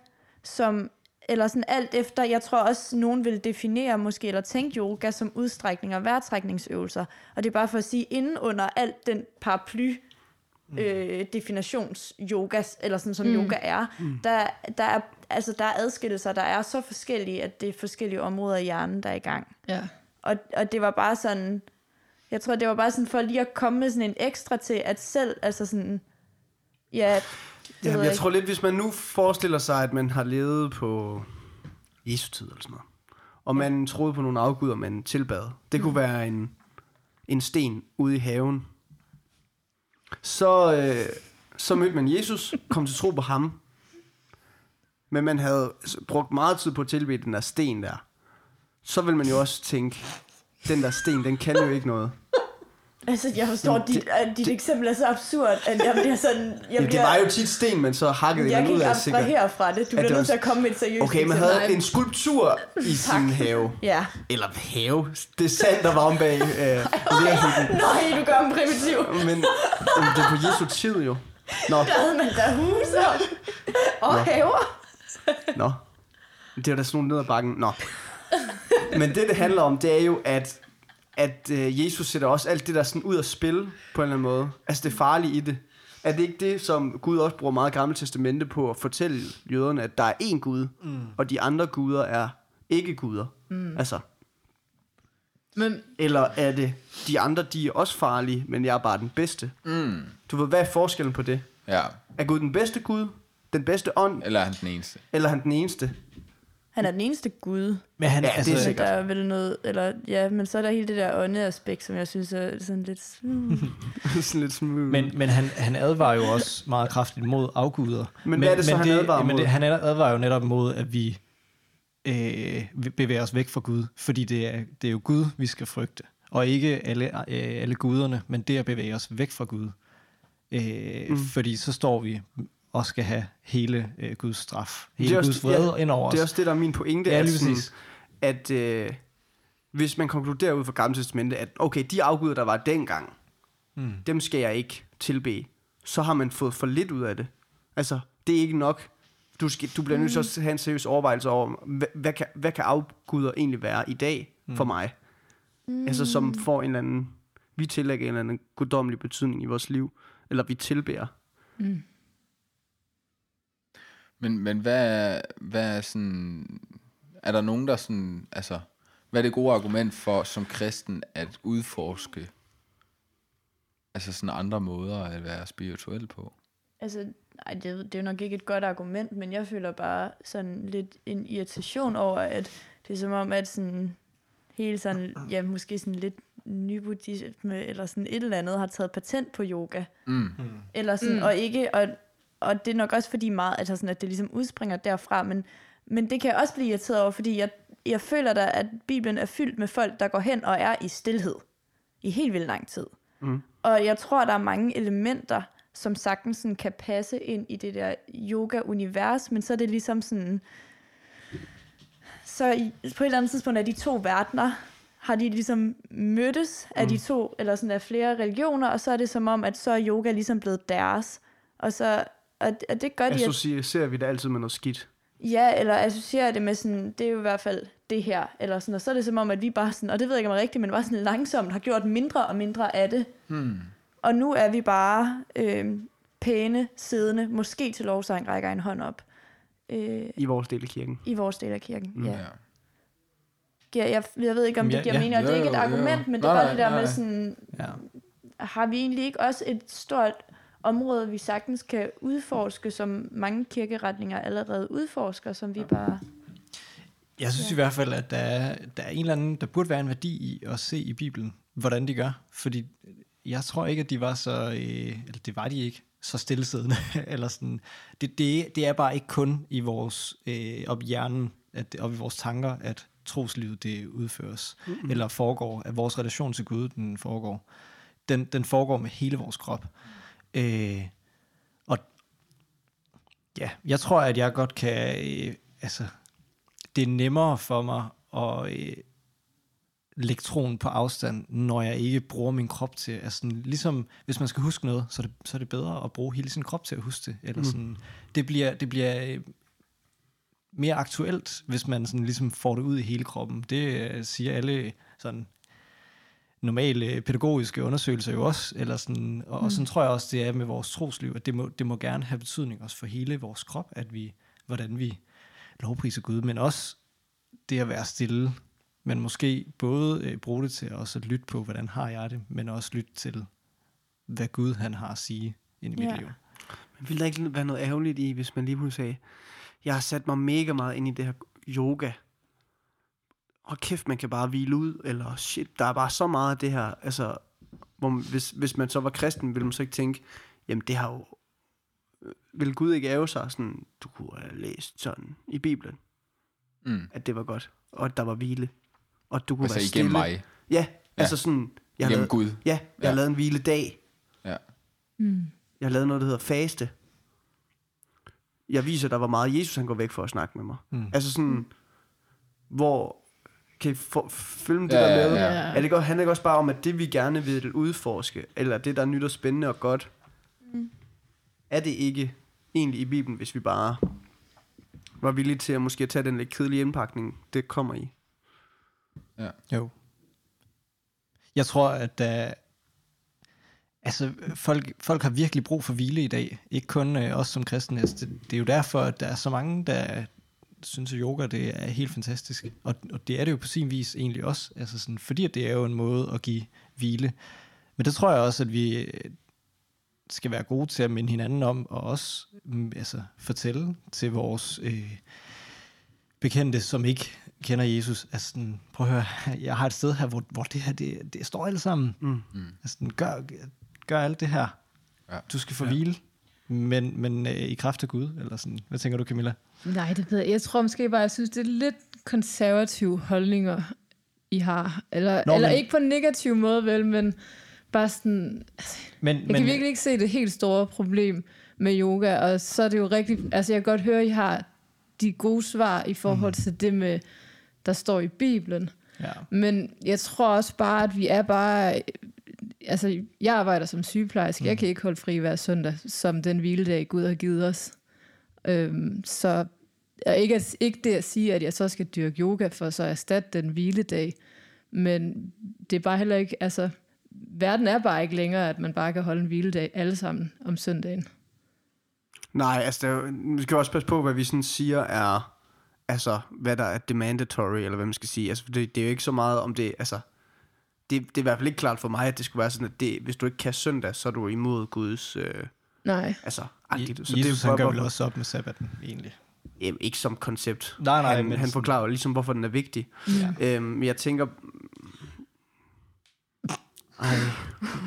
som... eller sådan alt efter, jeg tror også, nogen vil definere måske, eller tænke yoga som udstrækning og vejrtrækningsøvelser. Og det er bare for at sige, inden under alt den paraply, definitionsyogas, eller sådan som yoga er. Der er altså der er adskillelser, der er så forskellige, at det er forskellige områder i hjernen, der er i gang. Ja. Og det var bare sådan, jeg tror, det var bare sådan for lige at komme med sådan en ekstra til, at selv, altså sådan, ja... Jeg tror lidt, hvis man nu forestiller sig, at man har levet på Jesu tid eller sådan noget, og man troede på nogle afguder, man tilbad. Det kunne være en sten ude i haven. Så mødte man Jesus, kom til tro på ham, men man havde brugt meget tid på at tilbede den der sten der. Så vil man jo også tænke, den der sten, den kan jo ikke noget. Altså, jeg forstår, at dit eksempel er så absurd, at det er sådan... det var jo tit sten, men så hakkede jeg ud af sikkert. Jeg kan ikke abstrahere herfra det. Du bliver nødt til at komme med et seriøst eksempel. Okay, man havde en skulptur i sin have. Ja. Eller have. Det er sand, der var om bag... nej, du gør en primitiv. Men det er på Jesu tid jo. Nå. Der havde man da huser og haver. Nå. Det var da sådan nogle ned ad bakken. Nå. Men det handler om, det er jo, at Jesus sætter også alt det der sådan ud at spille på en eller anden måde. Altså det farlige i det. Er det ikke det, som Gud også bruger meget Gamle Testamente på at fortælle jøderne, at der er én Gud, og de andre guder er ikke guder? Altså. Men... Eller er det, de andre de er også farlige, men jeg er bare den bedste? Du ved, hvad er forskellen på det? Ja. Er Gud den bedste Gud? Den bedste ånd? Eller er han den eneste? Han er den eneste Gud. Men han er det sikkert. Der er vel noget, eller ja, men så er der hele det der åndeaspekt, som jeg synes er sådan lidt smooth. Men han advarer jo også meget kraftigt mod afguder. Men hvad er det så, han advarer mod? Han advarer jo netop mod, at vi bevæger os væk fra Gud, fordi det er jo Gud, vi skal frygte. Og ikke alle guderne, men det at bevæge os væk fra Gud. Fordi så står vi... og skal have hele Guds straf, hele Guds vrede ind over os. Det er også det, der er min pointe, at hvis man konkluderer ud fra Gamle Testamente, at okay, de afguder, der var dengang, dem skal jeg ikke tilbe, så har man fået for lidt ud af det. Altså, det er ikke nok. Du bliver nødt til at have en seriøs overvejelse over, hvad kan afguder egentlig være i dag for mig? Altså, som får en eller anden, vi tillægger en eller anden guddommelig betydning i vores liv, eller vi tilbærer. Men hvad er sådan, er der nogen, der sådan, altså, hvad er det gode argument for som kristen at udforske, altså sådan andre måder at være spirituel på? Altså, nej, det er jo nok ikke et godt argument, men jeg føler bare sådan lidt en irritation over, at det er som om, at sådan hele sådan, ja, måske sådan lidt nybuddhisme, eller sådan et eller andet, har taget patent på yoga. Eller sådan, og ikke, og det er nok også fordi meget, altså sådan, at det ligesom udspringer derfra, men det kan jeg også blive irriteret over, fordi jeg føler da, at Bibelen er fyldt med folk, der går hen og er i stilhed i helt vildt lang tid. Og jeg tror, der er mange elementer, som sagtens sådan kan passe ind i det der yoga-univers, men så er det ligesom sådan, så på et eller andet tidspunkt er de to verdener, har de ligesom mødtes af de to, eller sådan af flere religioner, og så er det som om, at så er yoga ligesom blevet deres, og så... Og det gør de, associerer vi det altid med noget skidt. Ja, eller associerer det med sådan, det er jo i hvert fald det her, eller sådan, og så er det som om, at vi bare sådan, og det ved jeg ikke om rigtigt, men bare sådan langsomt har gjort mindre og mindre af det. Og nu er vi bare pæne, siddende, måske til lovsang rækker en hånd op. I vores del af kirken. Ja. Jeg ved ikke, om det giver mening, og det er ikke et argument, men det er bare det der med sådan, har vi egentlig ikke også et stort... område, vi sagtens kan udforske, som mange kirkeretninger allerede udforsker, som vi bare... Jeg synes i hvert fald, at der er en eller anden, der burde være en værdi i at se i Bibelen, hvordan de gør. Fordi jeg tror ikke, at de var så... eller det var de ikke, så stillesiddende. Eller sådan. Det er bare ikke kun i vores... op i hjernen, op i vores tanker, at troslivet, det udføres. Eller foregår, at vores relation til Gud, den foregår. Den foregår med hele vores krop. Og ja, jeg tror, at jeg godt kan, altså, det er nemmere for mig at lægge troen på afstand, når jeg ikke bruger min krop til, altså ligesom, hvis man skal huske noget, så er det bedre at bruge hele sin krop til at huske det, eller sådan, det bliver mere aktuelt, hvis man sådan ligesom får det ud i hele kroppen. Det siger alle sådan normale pædagogiske undersøgelser jo også, eller sådan, og sådan tror jeg også, det er med vores trosliv, at det må gerne have betydning også for hele vores krop, at hvordan vi lovpriser Gud, men også det at være stille, men måske både bruge det til også at lytte på, hvordan har jeg det, men også lytte til, hvad Gud han har at sige ind i mit liv. Men ville der ikke være noget ærgerligt i, hvis man lige pludselig sagde, jeg har sat mig mega meget ind i det her yoga, og kæft, man kan bare hvile ud, eller shit, der er bare så meget af det her, altså, hvis man så var kristen, ville man så ikke tænke, jamen det har jo, vil Gud ikke ære sig, sådan, du kunne have læst sådan i Bibelen, at det var godt, og at der var hvile, og du kunne være stille. Altså igennem mig? Ja, altså sådan, jeg lavede en hviledag, jeg lavede noget, der hedder faste, jeg viser, der var meget Jesus, han går væk for at snakke med mig, altså sådan, hvor kan I følge det der med? Er det godt, handler det også bare om, at det vi gerne vil udforske, eller det der er nyt og spændende og godt, er det ikke egentlig i Bibelen, hvis vi bare var villige til at måske tage den lidt kedelige indpakning, det kommer i? Ja. Jo. Jeg tror, at altså, folk har virkelig brug for hvile i dag. Ikke kun os som kristne. Det er jo derfor, at der er så mange, der synes, at yoga det er helt fantastisk. Og det er det jo på sin vis egentlig også. Altså sådan, fordi det er jo en måde at give hvile. Men det tror jeg også, at vi skal være gode til at minde hinanden om, og også altså, fortælle til vores bekendte, som ikke kender Jesus. Altså sådan, prøv at høre, jeg har et sted her, hvor det her, det står alle sammen. Altså sådan, gør alt det her. Ja. Du skal få hvile. Men i kraft af Gud, eller sådan. Hvad tænker du, Camilla? Nej, det ved jeg. Jeg tror måske bare, jeg synes, det er lidt konservative holdninger, I har. Eller ikke på en negativ måde, vel, men bare sådan... Altså, jeg kan virkelig ikke se det helt store problem med yoga, og så er det jo rigtig... Altså, jeg kan godt høre, I har de gode svar i forhold til det med, der står i Bibelen. Ja. Men jeg tror også bare, at vi er bare... Altså, jeg arbejder som sygeplejerske. Jeg kan ikke holde fri hver søndag, som den hviledag Gud har givet os. Så ikke det at sige, at jeg så skal dyrke yoga for så erstatte den hviledag. Men det er bare heller ikke... Altså, verden er bare ikke længere, at man bare kan holde en hviledag alle sammen om søndagen. Nej, altså, vi skal også passe på, hvad vi sådan siger er... Altså, hvad der er demandatory, eller hvad man skal sige. Altså, det er jo ikke så meget om det... Altså, Det er i hvert fald ikke klart for mig, at det skulle være sådan, at hvis du ikke kan søndag, så er du imod Guds... nej. Altså, så Jesus, han gør vel også op med sabbaten, egentlig? Jamen, ikke som koncept. Nej, han forklarer ligesom, hvorfor den er vigtig. Ja. Men jeg tænker... Ej,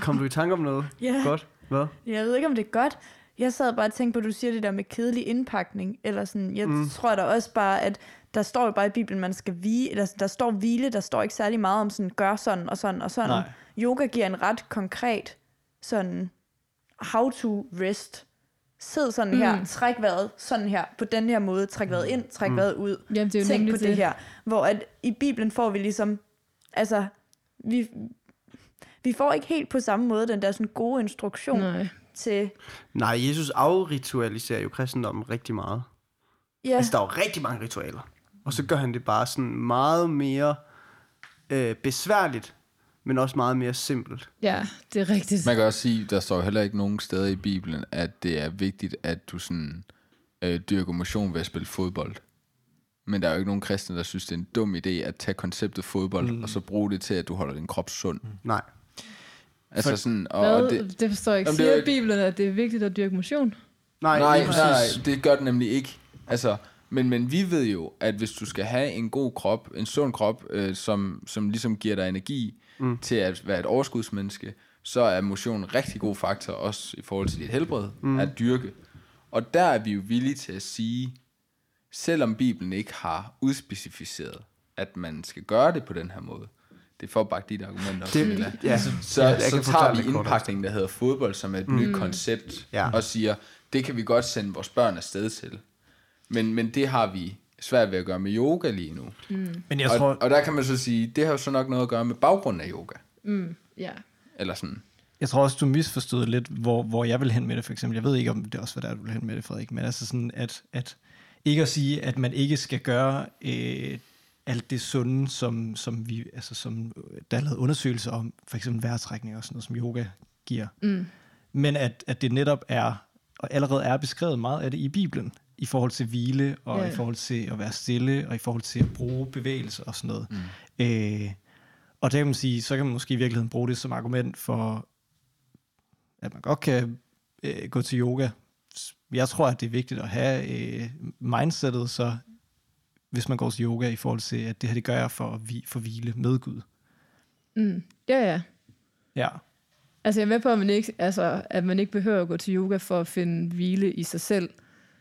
kom du i tanke om noget? Ja. Godt? Hvad? Jeg ved ikke, om det er godt. Jeg sad bare og tænkte på, at du siger det der med kedelig indpakning, eller sådan. Jeg tror da også bare, at... Der står jo bare i Bibelen, man skal hvile, eller der står hvile, der står ikke særlig meget om sådan, gør sådan og sådan og sådan. Nej. Yoga giver en ret konkret sådan, how to rest. Sid sådan her, træk vejret sådan her, på den her måde, træk vejret ind, træk vejret ud. Jamen, det er tænk på det her. Hvor at, i Bibelen får vi ligesom, altså, vi får ikke helt på samme måde den der sådan gode instruktion til... Nej, Jesus afritualiserer jo kristendommen rigtig meget. Yeah. Altså, der er jo rigtig mange ritualer. Og så gør han det bare sådan meget mere besværligt, men også meget mere simpelt. Ja, det er rigtigt. Man kan også sige, der står heller ikke nogen steder i Bibelen, at det er vigtigt, at du sådan dyrker motion ved at spille fodbold. Men der er jo ikke nogen kristne, der synes, det er en dum idé at tage konceptet fodbold, og så bruge det til, at du holder din krop sund. Nej. Altså sådan... Det forstår jeg ikke. Siger ikke... Bibelen, at det er vigtigt at dyrke motion? Nej, det gør det nemlig ikke. Altså, men vi ved jo, at hvis du skal have en god krop, en sund krop, som ligesom giver dig energi til at være et overskudsmenneske, så er motion en rigtig god faktor, også i forhold til dit helbred, at dyrke. Og der er vi jo villige til at sige, selvom Bibelen ikke har udspecificeret, at man skal gøre det på den her måde. Det er for at bakke dit argument op. Så tager vi indpakningen, der hedder fodbold, som er et nyt koncept, og siger, det kan vi godt sende vores børn afsted til. Men det har vi svært ved at gøre med yoga lige nu. Men jeg tror... og der kan man så sige, det har jo så nok noget at gøre med baggrunden af yoga. Eller sådan. Jeg tror også, du misforstod lidt, hvor jeg vil hen med det, for eksempel. Jeg ved ikke, om det også var der, du vil hen med det, Frederik. Men altså sådan, at ikke at sige, at man ikke skal gøre alt det sunde, som vi, altså som der er lavet undersøgelser om, for eksempel vejrtrækning og sådan noget, som yoga giver. Mm. Men at det netop er, og allerede er beskrevet meget af det i Bibelen, i forhold til hvile, og i forhold til at være stille, og i forhold til at bruge bevægelser og sådan noget. Mm. Og der kan man sige, så kan man måske i virkeligheden bruge det som argument for, at man godt kan gå til yoga. Jeg tror, at det er vigtigt at have mindsetet, så hvis man går til yoga i forhold til, at det her, det gør jeg for at hvile med Gud. Mm. Ja. Ja. Altså jeg er med på, at man ikke, behøver at gå til yoga for at finde hvile i sig selv.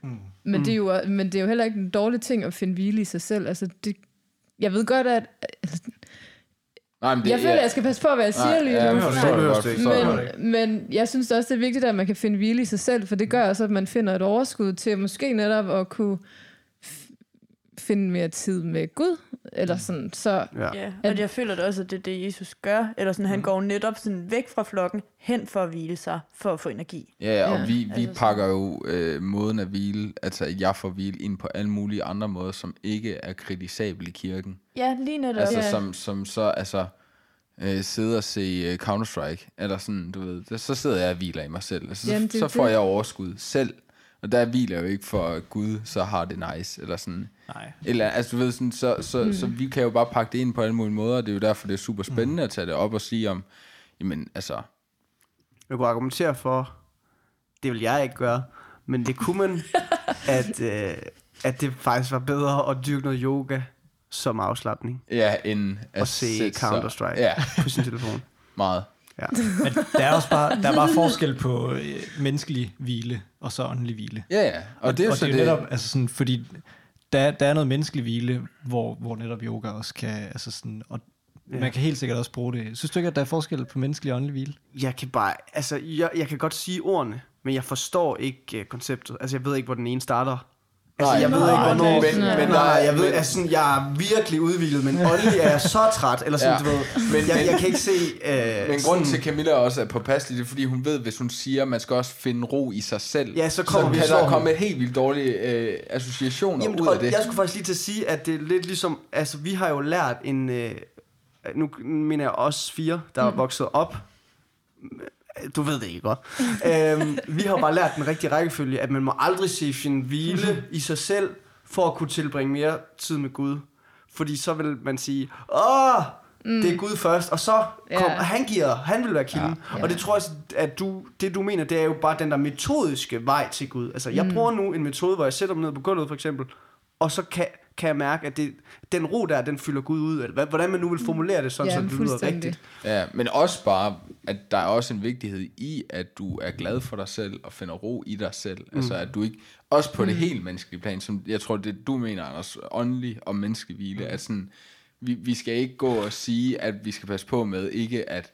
Mm. Men det er jo, heller ikke en dårlig ting at finde hvile i sig selv. Altså det, jeg ved godt, at... Nej, men det, jeg føler, at jeg skal passe på, hvad jeg siger lige nu. Men jeg synes også, det er vigtigt, at man kan finde hvile i sig selv, for det gør også, at man finder et overskud til måske netop at kunne finde mere tid med Gud, eller sådan, så... Ja. Og jeg føler det også, at det er det, Jesus gør, eller sådan, han går netop sådan væk fra flokken, hen for at hvile sig, for at få energi. Ja, og vi altså pakker jo måden at hvile, altså at jeg får hvile, ind på alle mulige andre måder, som ikke er kritisabel i kirken. Ja, lige netop. Altså, som så, altså, sidde og se Counter-Strike, eller sådan, du ved, så sidder jeg og hviler i mig selv, altså, jamen, så får jeg overskud selv. Og der hviler jo ikke for Gud, så har det nice, eller sådan. Nej. Eller, altså du ved, sådan, så vi kan jo bare pakke det ind på alle mulige måder, og det er jo derfor, det er super spændende at tage det op og sige om, jamen altså... Jeg kunne argumentere for, det vil jeg ikke gøre, men det kunne man, at det faktisk var bedre at dyrke noget yoga som afslapning. Ja, end at se Counter-Strike på sin telefon. Meget. Ja. Men der er bare forskel på menneskelig hvile og så åndelig hvile. Ja. Og det er jo så det. Netop, altså sådan, fordi der er noget menneskelig hvile, hvor netop yoga også kan, altså sådan, og man kan helt sikkert også bruge det. Synes du ikke, at der er forskel på menneskelig og åndelig hvile? Jeg kan bare, altså jeg kan godt sige ordene, men jeg forstår ikke konceptet. Altså jeg ved ikke, hvor den ene starter. Altså, jeg ved ikke, hvornår... Jeg ved, altså, jeg er virkelig udvildet, men åndelig er jeg så træt, eller sådan, du ved. Men jeg kan ikke se... men grunden til, Camilla også er påpasselig, det er, fordi hun ved, hvis hun siger, at man skal også finde ro i sig selv, ja, så kommer så der komme et helt vildt dårlige associationer ud af det. Jeg skulle faktisk lige til at sige, at det er lidt ligesom... Altså, vi har jo lært en... nu mener jeg os fire, der er vokset op... Du ved det ikke godt. Vi har bare lært den rigtige rækkefølge, at man må aldrig se sin hvile i sig selv, for at kunne tilbringe mere tid med Gud. Fordi så vil man sige, det er Gud først, og så kom, han vil være kilden. Og det tror jeg, at du mener, det er jo bare den der metodiske vej til Gud. Altså, jeg bruger nu en metode, hvor jeg sætter mig ned på gulvet, for eksempel, og så kan jeg mærke, at det, den ro der, den fylder Gud ud. Eller hvordan man nu vil formulere det, sådan, så det lyder rigtigt. Ja, men også bare, at der er også en vigtighed i, at du er glad for dig selv, og finder ro i dig selv. Altså, at du ikke, også på det helt menneskelige plan, som jeg tror, det du mener, Anders, åndelig og menneskelig hvile, at sådan, vi skal ikke gå og sige, at vi skal passe på med, ikke at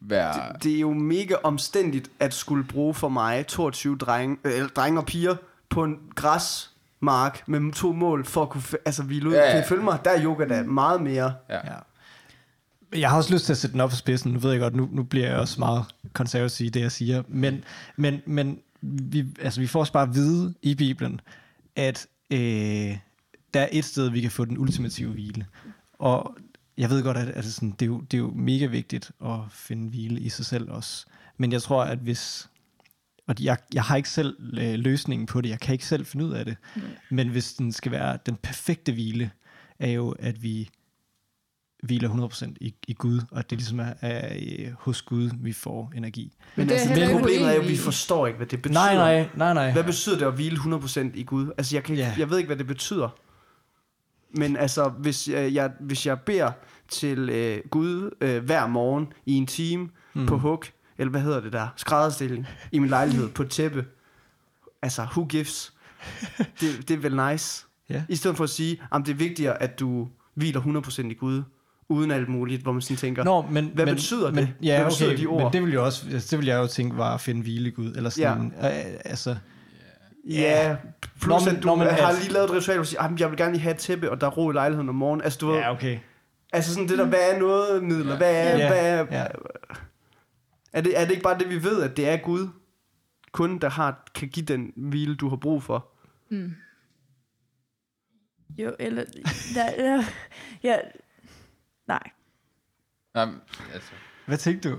være... Det er jo mega omstændigt, at skulle bruge for mig 22 drenge og piger på en græs... mark med 2 mål for at kunne hvile ud. Kan I følge mig? Der er yoga da meget mere. Ja. Jeg har også lyst til at sætte den op for spidsen. Nu ved jeg godt, nu bliver jeg også meget konservativ i det, jeg siger. Men vi får også bare at vide i Bibelen, at der er et sted, vi kan få den ultimative hvile. Og jeg ved godt, at sådan, det er jo mega vigtigt at finde hvile i sig selv også. Men jeg tror, at hvis... Og jeg har ikke selv løsningen på det. Jeg kan ikke selv finde ud af det. Men hvis den skal være den perfekte hvile, er jo, at vi hviler 100% i Gud, og at det ligesom er hos Gud, vi får energi. Men problemet er jo, at vi forstår ikke, hvad det betyder. Nej. Hvad betyder det at hvile 100% i Gud? Altså, jeg ved ikke, hvad det betyder. Men altså, hvis jeg beder til Gud hver morgen i en time på hug, eller hvad hedder det der, skrædderstilling i min lejlighed på et tæppe. Altså, who gives? Det er vel nice. Yeah. I stedet for at sige, det er vigtigere, at du hviler 100% i Gud, uden alt muligt, hvor man sådan tænker, hvad betyder det? Hvad betyder de ord? Men det vil jo også, det vil jeg jo tænke, var at finde hvile i Gud, eller sådan, altså... Ja, plus at du har lige lavet et ritual, og siger, jeg vil gerne lige have et tæppe, og der er ro i lejligheden om morgenen. Altså, du ved, altså sådan det der, hvad er noget midler, hvad er... Er det ikke bare det, vi ved, at det er Gud kun, der kan give den hvile, du har brug for? Jo, eller... ja, nej. Jamen, altså... Hvad tænkte du?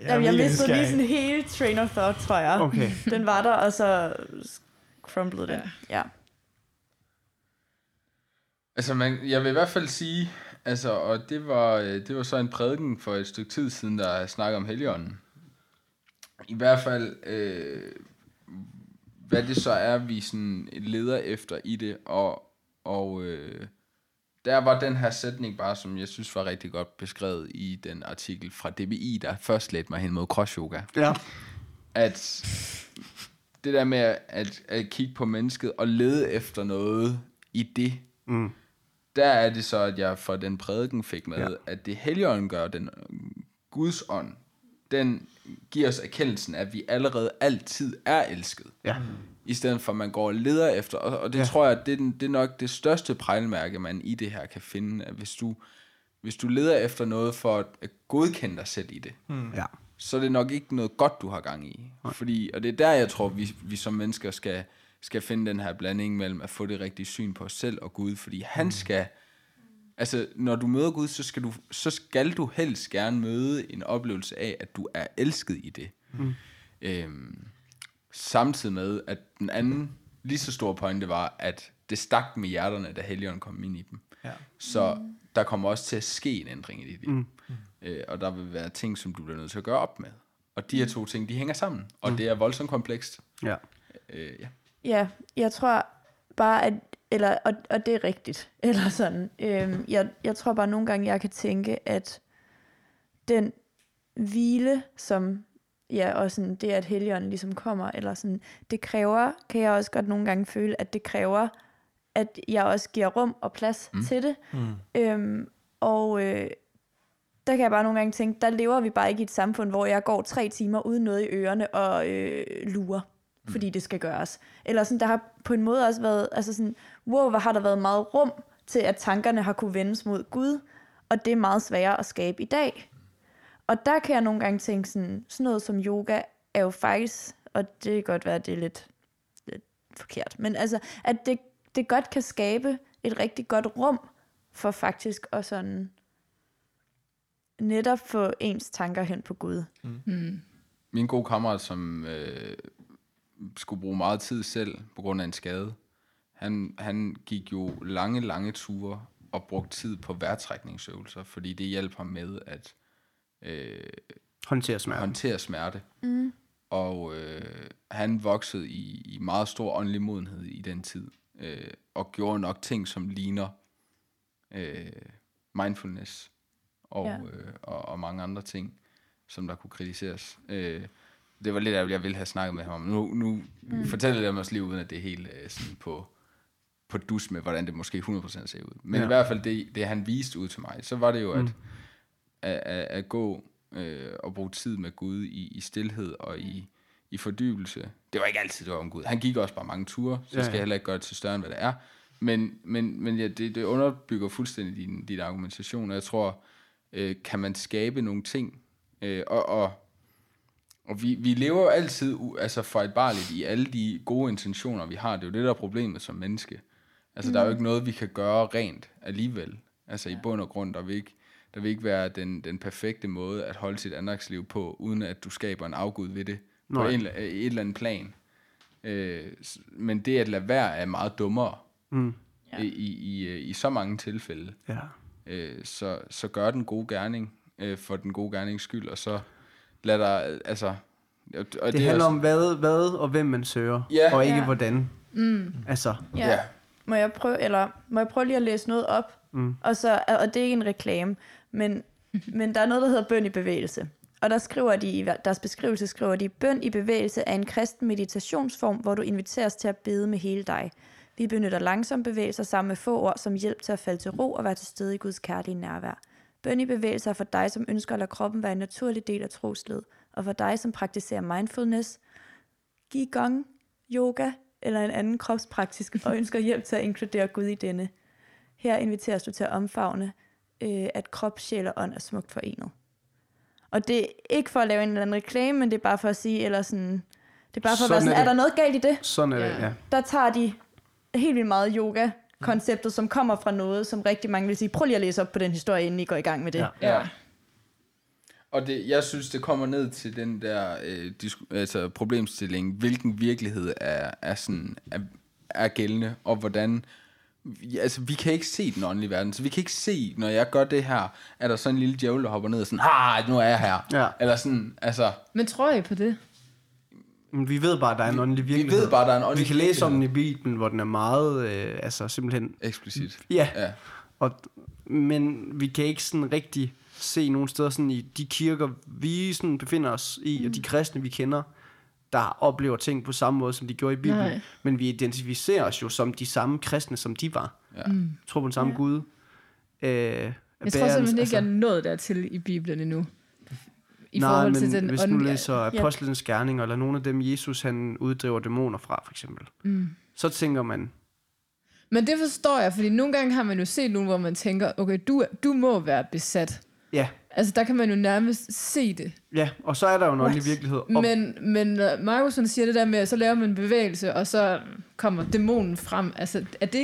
Jeg mistede lige sådan hele train of thought, tror jeg. Okay. Den var der, og så crumblede den. Ja. Altså, jeg vil i hvert fald sige... Altså, og det var så en prædiken for et stykke tid siden, der snakkede om Helligånden. I hvert fald... hvad det så er, vi sådan leder efter i det, og der var den her sætning bare, som jeg synes var rigtig godt beskrevet i den artikel fra DBI, der først ledte mig hen mod CrossYoga. Ja. At det der med at kigge på mennesket og lede efter noget i det, der er det så, at jeg fra den prædiken fik med, at det Helligånden gør, den Guds ånd, den giver os erkendelsen, at vi allerede altid er elsket. Ja. I stedet for, at man går og leder efter. Og det tror jeg, det er nok det største pejlemærke, man i det her kan finde. At hvis du leder efter noget for at godkende dig selv i det, så er det nok ikke noget godt, du har gang i. Fordi, og det er der, jeg tror, vi som mennesker skal finde den her blanding mellem at få det rigtige syn på os selv og Gud. Fordi han skal... Altså, når du møder Gud, så skal du helst gerne møde en oplevelse af, at du er elsket i det. Samtidig med, at den anden lige så store pointe var, at det stak med hjerterne, da Helligånden kom ind i dem. Ja. Så der kommer også til at ske en ændring i dit liv. Og der vil være ting, som du bliver nødt til at gøre op med. Og de her to ting, de hænger sammen. Og det er voldsomt komplekst. Ja. Ja, jeg tror bare, at og det er rigtigt, eller sådan. Jeg tror bare nogle gange, jeg kan tænke, at den hvile, som og sådan det, at Helligånden ligesom kommer, eller sådan, det kræver, kan jeg også godt nogle gange føle, at det kræver, at jeg også giver rum og plads til det. Der kan jeg bare nogle gange tænke, der lever vi bare ikke i et samfund, hvor jeg går 3 timer uden noget i ørerne og lurer, fordi det skal gøres. Eller sådan, der har på en måde også været, altså sådan, hvor har der været meget rum til, at tankerne har kunne vendes mod Gud, og det er meget sværere at skabe i dag. Og der kan jeg nogle gange tænke sådan noget som yoga er jo faktisk, og det kan godt være, at det er lidt forkert, men altså, at det godt kan skabe et rigtig godt rum for faktisk at sådan netop få ens tanker hen på Gud. Min gode kammerat, som skulle bruge meget tid selv på grund af en skade. Han gik jo lange, lange ture og brugte tid på vejrtrækningsøvelser, fordi det hjalp ham med at håndtere smerte. Og han voksede i meget stor åndelig modenhed i den tid, og gjorde nok ting, som ligner mindfulness og mange andre ting, som der kunne kritiseres. Det var lidt af, jeg ville have snakket med ham om. Nu fortæller jeg mig også lige, uden at det er helt sådan på dus med, hvordan det måske 100% ser ud. Men i hvert fald det, han viste ud til mig, så var det jo at gå og bruge tid med Gud i stilhed og i fordybelse. Det var ikke altid, det var om Gud. Han gik også bare mange ture, så skal jeg heller ikke gøre det til større, end hvad det er. Men ja, det underbygger fuldstændig din argumentation, og jeg tror, kan man skabe nogle ting, og vi lever jo altid fejlbarligt i alle de gode intentioner, vi har. Det er jo det, der er problemet som menneske. Altså, der er jo ikke noget, vi kan gøre rent alligevel. Altså, i bund og grund, der vil ikke være den perfekte måde at holde sit andagsliv på, uden at du skaber en afgud ved det på et eller andet plan. Men det at lade være er meget dummere i så mange tilfælde. Ja. Så gør den gode gerning for den gode gernings skyld, og så... Lad dig, altså, og det handler også om hvad og hvem man søger, og ikke hvordan. Altså. Yeah. Må jeg prøve lige at læse noget op? Og det er ikke en reklame, men der er noget, der hedder bøn i bevægelse. Og der skriver de i deres beskrivelse, bøn i bevægelse er en kristen meditationsform, hvor du inviteres til at bede med hele dig. Vi benytter langsomme bevægelser sammen med få ord som hjælp til at falde til ro og være til stede i Guds kærlige nærvær. Bøn i bevægelser er for dig, som ønsker at lade kroppen være en naturlig del af troslivet, og for dig, som praktiserer mindfulness, qigong, yoga eller en anden kropspraktisk, og ønsker hjælp til at inkludere Gud i denne. Her inviteres du til at omfavne, at krop, sjæl og ånd er smukt forenet. Og det er ikke for at lave en eller anden reklame, men det er bare for at sige, eller sådan, det er bare for sådan at være sådan, er der noget galt i det? Sådan er det, ja. Der tager de helt vildt meget yoga konceptet, som kommer fra noget, som rigtig mange vil sige, prøv lige at læse op på den historie, inden I går i gang med det. Ja. Og det, jeg synes, det kommer ned til den der problemstilling, hvilken virkelighed er gældende, og hvordan... Altså, vi kan ikke se den åndelige verden, så vi kan ikke se, når jeg gør det her, er der sådan en lille djævel, der hopper ned og sådan, ah, nu er jeg her. Ja. Eller sådan, altså... Men tror I på det? Vi ved bare, at der er en åndelig virkelighed. Vi kan læse om den i Bibelen, hvor den er meget, simpelthen... Eksplicit. Ja. Men vi kan ikke sådan rigtig se nogen steder sådan i de kirker, vi sådan befinder os i, og de kristne, vi kender, der oplever ting på samme måde, som de gjorde i Bibelen. Nej. Men vi identificerer os jo som de samme kristne, som de var. Ja. Tror på den samme Gud. Jeg tror simpelthen ikke, jeg er nået dertil i Bibelen endnu. Men hvis du læser apostlenes gerninger, eller nogle af dem, Jesus han uddriver dæmoner fra, for eksempel, så tænker man... Men det forstår jeg, fordi nogle gange har man jo set nogen, hvor man tænker, okay, du må være besat. Ja. Altså, der kan man jo nærmest se det. Ja, og så er der jo en åndelig virkelighed. Men Markus siger det der med, så laver man en bevægelse, og så kommer dæmonen frem. Altså, er det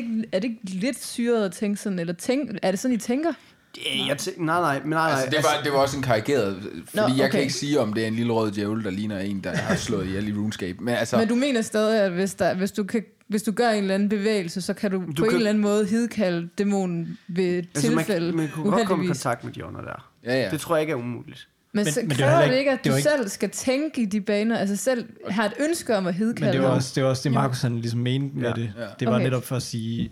ikke lidt syret at tænke sådan, eller er det sådan, I tænker? Nej. Altså, det var også en karikeret, jeg kan ikke sige, om det er en lille rød djævel, der ligner en, der har slået ihjel i RuneScape. Men du mener stadig, at hvis du gør en eller anden bevægelse, så kan du på en eller anden måde hidkalde dæmonen ved tilfælde. Man kunne godt komme i kontakt med de ånder der. Ja. Det tror jeg ikke er umuligt. Men så kræver det ikke, at du selv skal tænke i de baner, altså selv har et ønske om at hidkalde. Men det var også det, Markus han ligesom mente med det. Ja. Det var netop for at sige...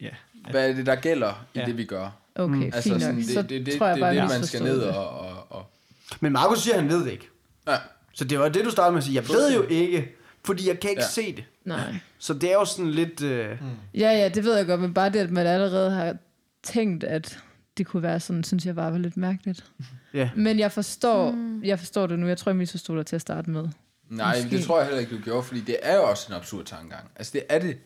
Ja, hvad er det, der gælder i det, vi gør? Okay, fint altså, sådan, nok. Det tror jeg bare, det er det, man skal ned og... Men Markus siger, han ved det ikke. Ja. Så det var det, du startede med at sige. Jeg ved jo ikke, fordi jeg kan ikke se det. Nej. Så det er jo sådan lidt... Ja, det ved jeg godt, men bare det, at man allerede har tænkt, at det kunne være sådan, synes jeg bare var lidt mærkeligt. Ja. Men jeg forstår det nu. Jeg tror, jeg misforstod dig til at starte med. Nej, det tror jeg heller ikke, du gjorde, fordi det er jo også en absurd tankegang. Altså, det er det.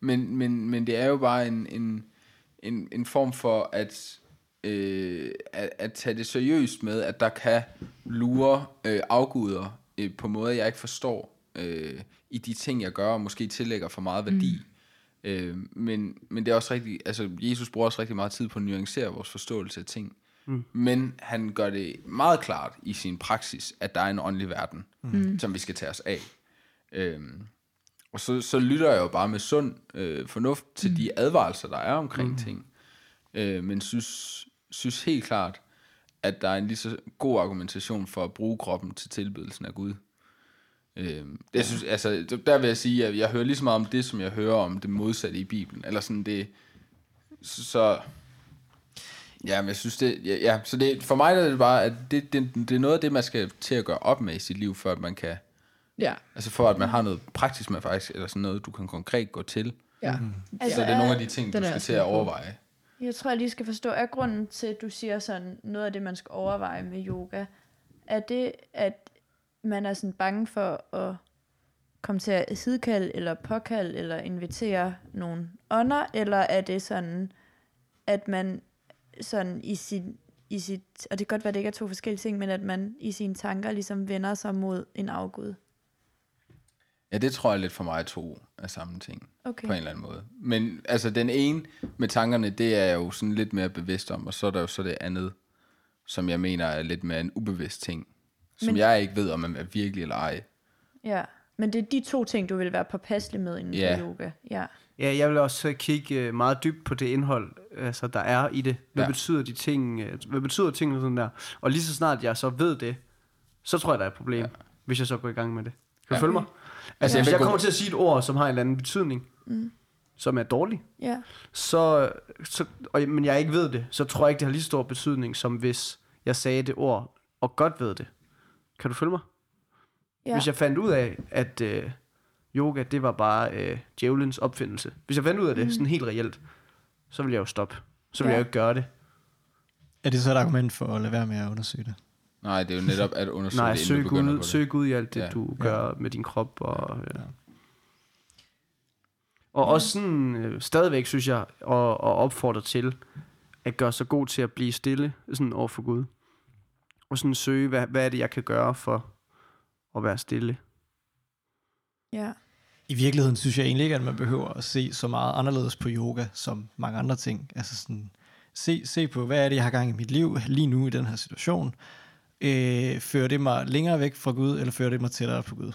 Men det er jo bare en form for at tage det seriøst med, at der kan lure afguder på måder, jeg ikke forstår i de ting, jeg gør, og måske tillægger for meget værdi. Men det er også rigtig, altså Jesus bruger også rigtig meget tid på at nuancere vores forståelse af ting. Men han gør det meget klart i sin praksis, at der er en åndelig verden, som vi skal tage os af. Og så lytter jeg jo bare med sund fornuft til de advarelser, der er omkring ting. Men synes helt klart, at der er en lige så god argumentation for at bruge kroppen til tilbedelsen af Gud. Jeg synes, altså, der vil jeg sige, at jeg hører lige så meget om det, som jeg hører om det modsatte i Bibelen. Eller sådan det... Så... Ja, men jeg synes det... Ja, så det, for mig er det bare, at det er noget af det, man skal til at gøre op med i sit liv, for at man kan... Ja. Altså for at man har noget praktisk med faktisk, eller sådan noget, du kan konkret gå til. Ja. Altså, så det er nogle af de ting, du skal til at overveje. Jeg tror, jeg lige skal forstå, er grunden til, at du siger sådan, noget af det, man skal overveje med yoga, er det, at man er sådan bange for at komme til at sidkalde, eller påkalde, eller invitere nogle ånder, eller er det sådan, at man sådan i sit, og det kan godt være, det ikke er to forskellige ting, men at man i sine tanker ligesom vender sig mod en afgud? Ja, det tror jeg lidt for mig to af samme ting, på en eller anden måde. Men altså den ene med tankerne, det er jeg jo sådan lidt mere bevidst om, og så er der jo så det andet, som jeg mener er lidt mere en ubevidst ting, som jeg ikke ved, om man er virkelig eller ej. Ja, men det er de to ting, du vil være påpasselig med inden for yoga. Ja, jeg vil også kigge meget dybt på det indhold, altså, der er i det. Hvad betyder de ting? Hvad betyder tingene sådan der? Og lige så snart jeg så ved det, så tror jeg, der er et problem, hvis jeg så går i gang med det. Kan du følge mig? Altså, hvis jeg kommer til at sige et ord, som har en eller anden betydning, som er dårlig, men jeg ikke ved det, så tror jeg ikke, det har lige stor betydning, som hvis jeg sagde det ord, og godt ved det. Kan du følge mig? Ja. Hvis jeg fandt ud af, at yoga, det var bare djævelens opfindelse. Hvis jeg fandt ud af det, sådan helt reelt, så ville jeg jo stoppe. Så ville jeg jo ikke gøre det. Er det så et argument for at lade være med at undersøge det? Nej, det er jo netop at undersøge det, inden du begynder på det. Søg ud i alt det, du gør med din krop. Og også sådan, stadigvæk, synes jeg, at opfordre til at gøre sig god til at blive stille sådan over for Gud. Og sådan søge, hvad er det, jeg kan gøre for at være stille. Ja. i virkeligheden synes jeg egentlig ikke, at man behøver at se så meget anderledes på yoga som mange andre ting. Altså sådan, se på, hvad er det, jeg har gang i mit liv lige nu i den her situation. Fører det mig længere væk fra Gud, eller fører det mig tættere på Gud?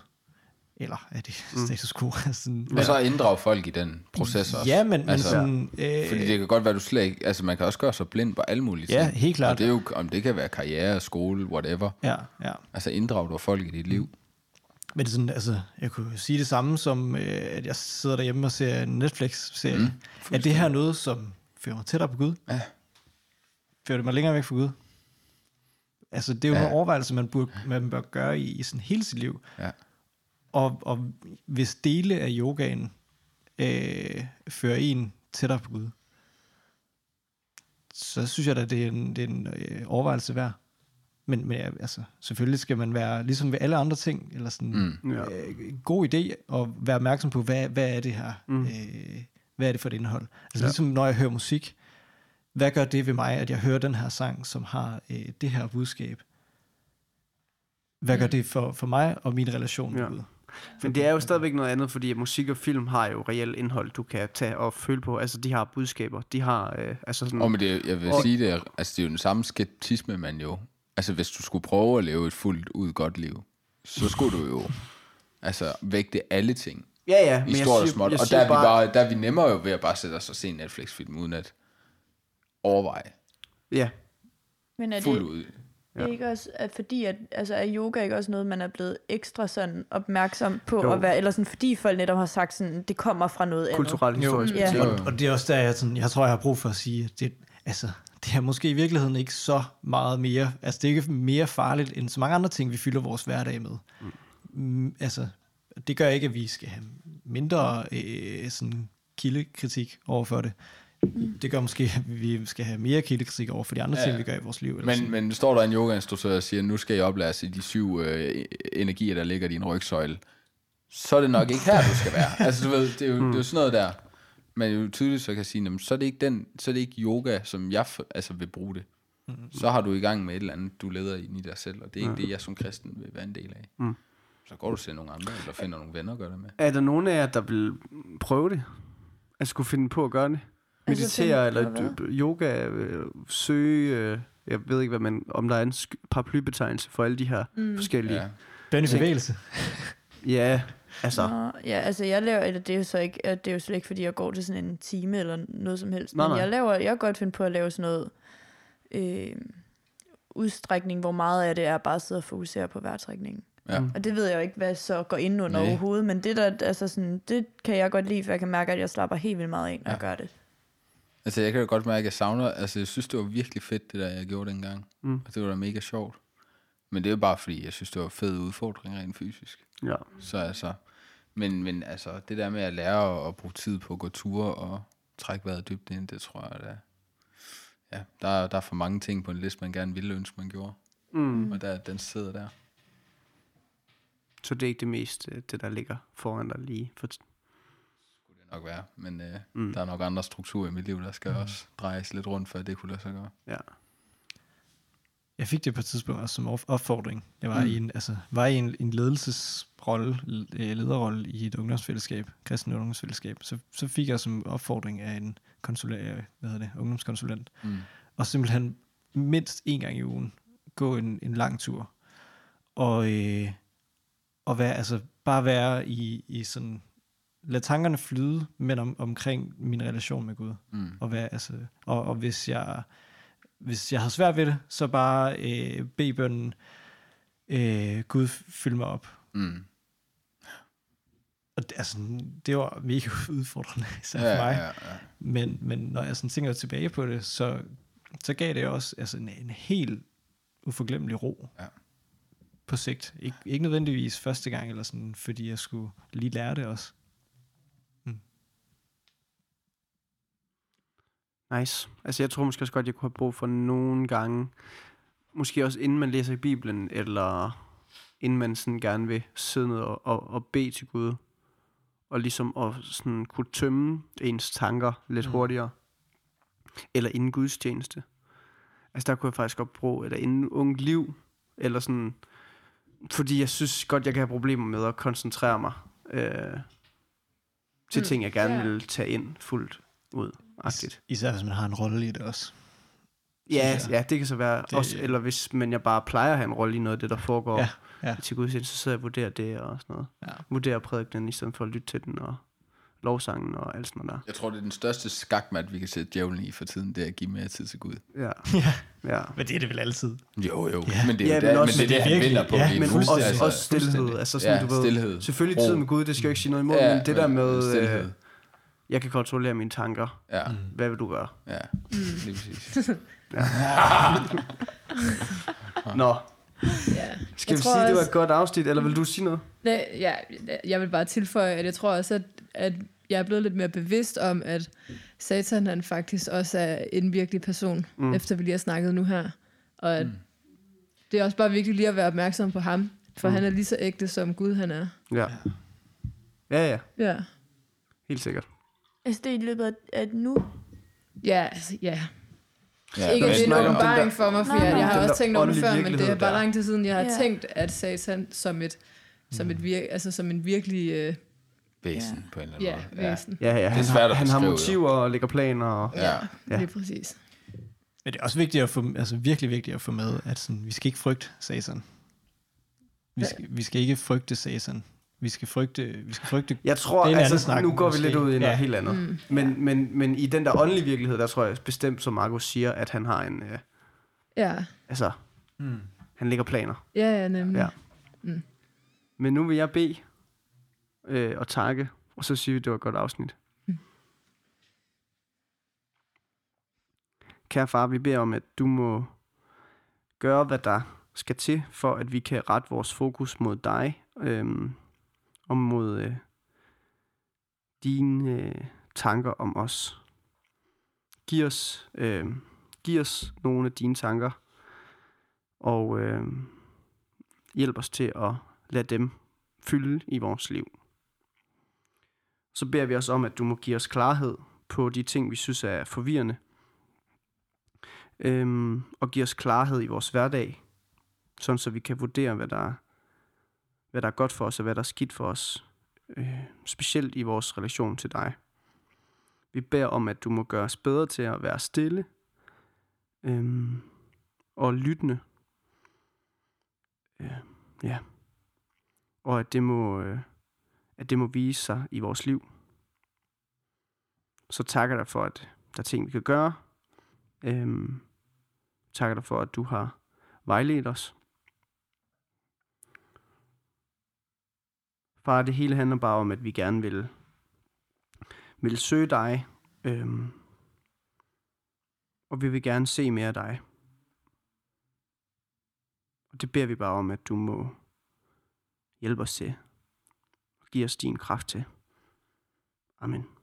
Eller er det status quo? Sådan, og så inddrage folk i den proces også. Ja, men altså, sådan... fordi det kan godt være, du slet ikke... Altså, man kan også gøre sig blind på alle mulige ting. Ja, helt klart. Og det er jo, om det kan være karriere, skole, whatever. Ja, ja. Altså, inddrage du folk i dit liv. Men det er sådan, altså, jeg kunne sige det samme som, at jeg sidder derhjemme og ser en Netflix-serie. Er det her noget, som fører mig tættere på Gud? Ja. Fører det mig længere væk fra Gud? Altså, det er jo en overvejelse, man bør gøre i sådan hele sit liv. Ja. Og hvis dele af yogaen fører en tættere på Gud, så synes jeg da, det er en overvejelse værd. Men altså, selvfølgelig skal man være ligesom ved alle andre ting, eller sådan god idé, og være opmærksom på, hvad er det her? Hvad er det for et indhold? Altså ligesom når jeg hører musik, hvad gør det ved mig, at jeg hører den her sang, som har det her budskab? Hvad gør det for mig og min relation med Gud? Men det er jo stadigvæk noget andet, fordi musik og film har jo reelt indhold, du kan tage og føle på. Altså, de har budskaber, de har... altså sådan... men det, jeg vil sige det, altså, det er jo den samme skeptisme, man jo... Altså, hvis du skulle prøve at leve et fuldt ud godt liv, så skulle du jo altså vægte alle ting. Ja, i stort og småt. Og der er vi nemmere jo ved at bare sætte os og se en Netflix-film, uden at overveje. Ja. Men er fuldt ud. Det er ikke også, at fordi at, altså, er yoga ikke også noget, man er blevet ekstra sådan opmærksom på at være, eller sådan, fordi folk netop har sagt sådan, det kommer fra noget kulturelt andet. Historisk. Og det er også der, jeg tror, jeg har brug for at sige, at det, altså, det er måske i virkeligheden ikke så meget mere, altså det er ikke mere farligt, end så mange andre ting, vi fylder vores hverdag med. Altså, det gør ikke, at vi skal have mindre sådan kildekritik overfor det. Det gør måske, at vi skal have mere kildekritik over for de andre ting, vi gør i vores liv. Men står der en yogainstruktør og siger, nu skal I oplæres i de 7 energier, der ligger i din rygsøjle, så er det nok ikke her, du skal være. Altså, du ved, det er jo sådan noget der. Men jo tydeligt så kan jeg sige, så er det ikke så er det ikke yoga, som jeg altså vil bruge det. Så har du i gang med et eller andet, du leder ind i dig selv, og det er ikke det, jeg som kristen vil være en del af. Så går du til nogle andre, eller finder nogle venner og gør det med. Er der nogen af jer, der vil prøve det? Altså skulle finde på at gøre det? Meditere eller yoga, søge, jeg ved ikke, hvad man, om der er en paraplybetegnelse for alle de her forskellige... Bønnebevægelse. Ja, altså... jeg laver, eller det er jo så ikke, det er jo slet ikke, fordi jeg går til sådan en time eller noget som helst, men jeg kan godt finde på at lave sådan noget udstrækning, hvor meget af det er bare at sidde og fokusere på vejrtrækningen. Ja. Og det ved jeg jo ikke, hvad så går ind under overhovedet, men det der, altså sådan, det kan jeg godt lide, for jeg kan mærke, at jeg slapper helt vildt meget ind, når jeg gør det. Altså, jeg kan jo godt mærke, at jeg savner... Altså, jeg synes, det var virkelig fedt, det der, jeg gjorde dengang. Og det var da mega sjovt. Men det er jo bare, fordi jeg synes, det var fed udfordring rent fysisk. Ja. Så altså... Men altså, det der med at lære at bruge tid på at gå ture og trække vejret dybt ind, det tror jeg, da... Ja, der er for mange ting på en liste, man gerne ville ønske, man gjorde. Og der, den sidder der. Så det er ikke det mest, det der ligger foran dig lige for... nok være, men der er nok andre strukturer i mit liv, der skal også drejes lidt rundt, før det kunne lade sig gøre. Ja. Jeg fik det på et tidspunkt også som opfordring. Jeg var i en ledelsesrolle, lederrolle i et ungdomsfællesskab, kristent ungdomsfællesskab, så fik jeg som opfordring af en konsulent, ungdomskonsulent, og simpelthen mindst en gang i ugen gå en lang tur, og være, altså, bare være i sådan... Lad tankerne flyde, men omkring min relation med Gud. Og hvad, altså, og hvis jeg har svært ved det, så bare bede bønnen, Gud fyld mig op. Og det, altså, det var mega udfordrende især for mig. Ja. Men når jeg sådan tænker tilbage på det, så gav det også altså en helt uforglemmelig ro. Ja. På sigt. Ikke nødvendigvis første gang eller sådan, fordi jeg skulle lige lære det også. Nice. Altså jeg tror måske også godt, jeg kunne have brug for nogle gange, måske også inden man læser i Bibelen, eller inden man sådan gerne vil sidde ned og bede til Gud, og ligesom at sådan kunne tømme ens tanker lidt hurtigere, eller inden gudstjeneste. Altså der kunne jeg faktisk godt bruge, eller inden ungt liv, eller sådan, fordi jeg synes godt, jeg kan have problemer med at koncentrere mig til ting, jeg gerne vil tage ind fuldt ud. Især hvis man har en rolle i det også. Ja, det kan så være det, også, eller hvis men jeg bare plejer at have en rolle i noget af det, der foregår til gudstjeneste, så sidder jeg og vurderer det og sådan noget. Ja. Vurderer prædikenen i stedet for at lytte til den og lovsangen og alt sådan noget der. Jeg tror, det er den største skakmat, vi kan sætte djævlen i for tiden, det er at give mere tid til Gud. Ja. Men det er det vel altid. Jo. Ja. Men det er jo det, også, men det han vinder på. Ja, men også stilhed. Altså, sådan, du ved, selvfølgelig tid med Gud, det skal jeg ikke sige noget imod, men det der med... Jeg kan kontrollere mine tanker. Ja. Hvad vil du gøre? Ja, lige præcis. Nå. Ja. Skal vi sige, også, det var et godt afsnit, eller vil du sige noget? Ja, jeg vil bare tilføje, at jeg tror også, at jeg er blevet lidt mere bevidst om, at Satan han faktisk også er en virkelig person, efter vi lige har snakket nu her. Og at det er også bare vigtigt lige at være opmærksom på ham, for han er lige så ægte, som Gud han er. Ja. Helt sikkert. Altså det er i løbet af nu? Ja. Ikke at det er en åbenbaring for mig, for jeg har også tænkt over det før, men det er bare lang tid siden, jeg har tænkt, at Satan som en virkelig... væsen på en eller anden måde. Ja, det er svært at han har motiver og lægger planer. Og... Ja, det er præcis. Men det er også vigtigt at virkelig vigtigt at få med, at sådan, vi skal ikke frygte Satan. Vi skal ikke frygte Satan. Vi skal frygte. Jeg tror, nu går vi lidt ud i noget helt andet. Men i den der åndelige virkelighed, der tror jeg bestemt, som Markus siger, at han har en... han lægger planer. Ja, nemlig. Ja. Mm. Men nu vil jeg bede og takke, og så siger vi, det var et godt afsnit. Kære far, vi beder om, at du må gøre, hvad der skal til, for at vi kan rette vores fokus mod dig, og mod dine tanker om os. Giv os nogle af dine tanker, og hjælp os til at lade dem fylde i vores liv. Så beder vi os om, at du må give os klarhed på de ting, vi synes er forvirrende, og give os klarhed i vores hverdag, sådan så vi kan vurdere, hvad der er godt for os, og hvad der er skidt for os, specielt i vores relation til dig. Vi beder om, at du må gøre os bedre til at være stille og lyttende. Og at det må vise sig i vores liv. Så takker dig for, at der er ting, vi kan gøre. Takker dig for, at du har vejledt os. Far, det hele handler bare om, at vi gerne vil søge dig, og vi vil gerne se mere af dig. Og det beder vi bare om, at du må hjælpe os til, og give os din kraft til. Amen.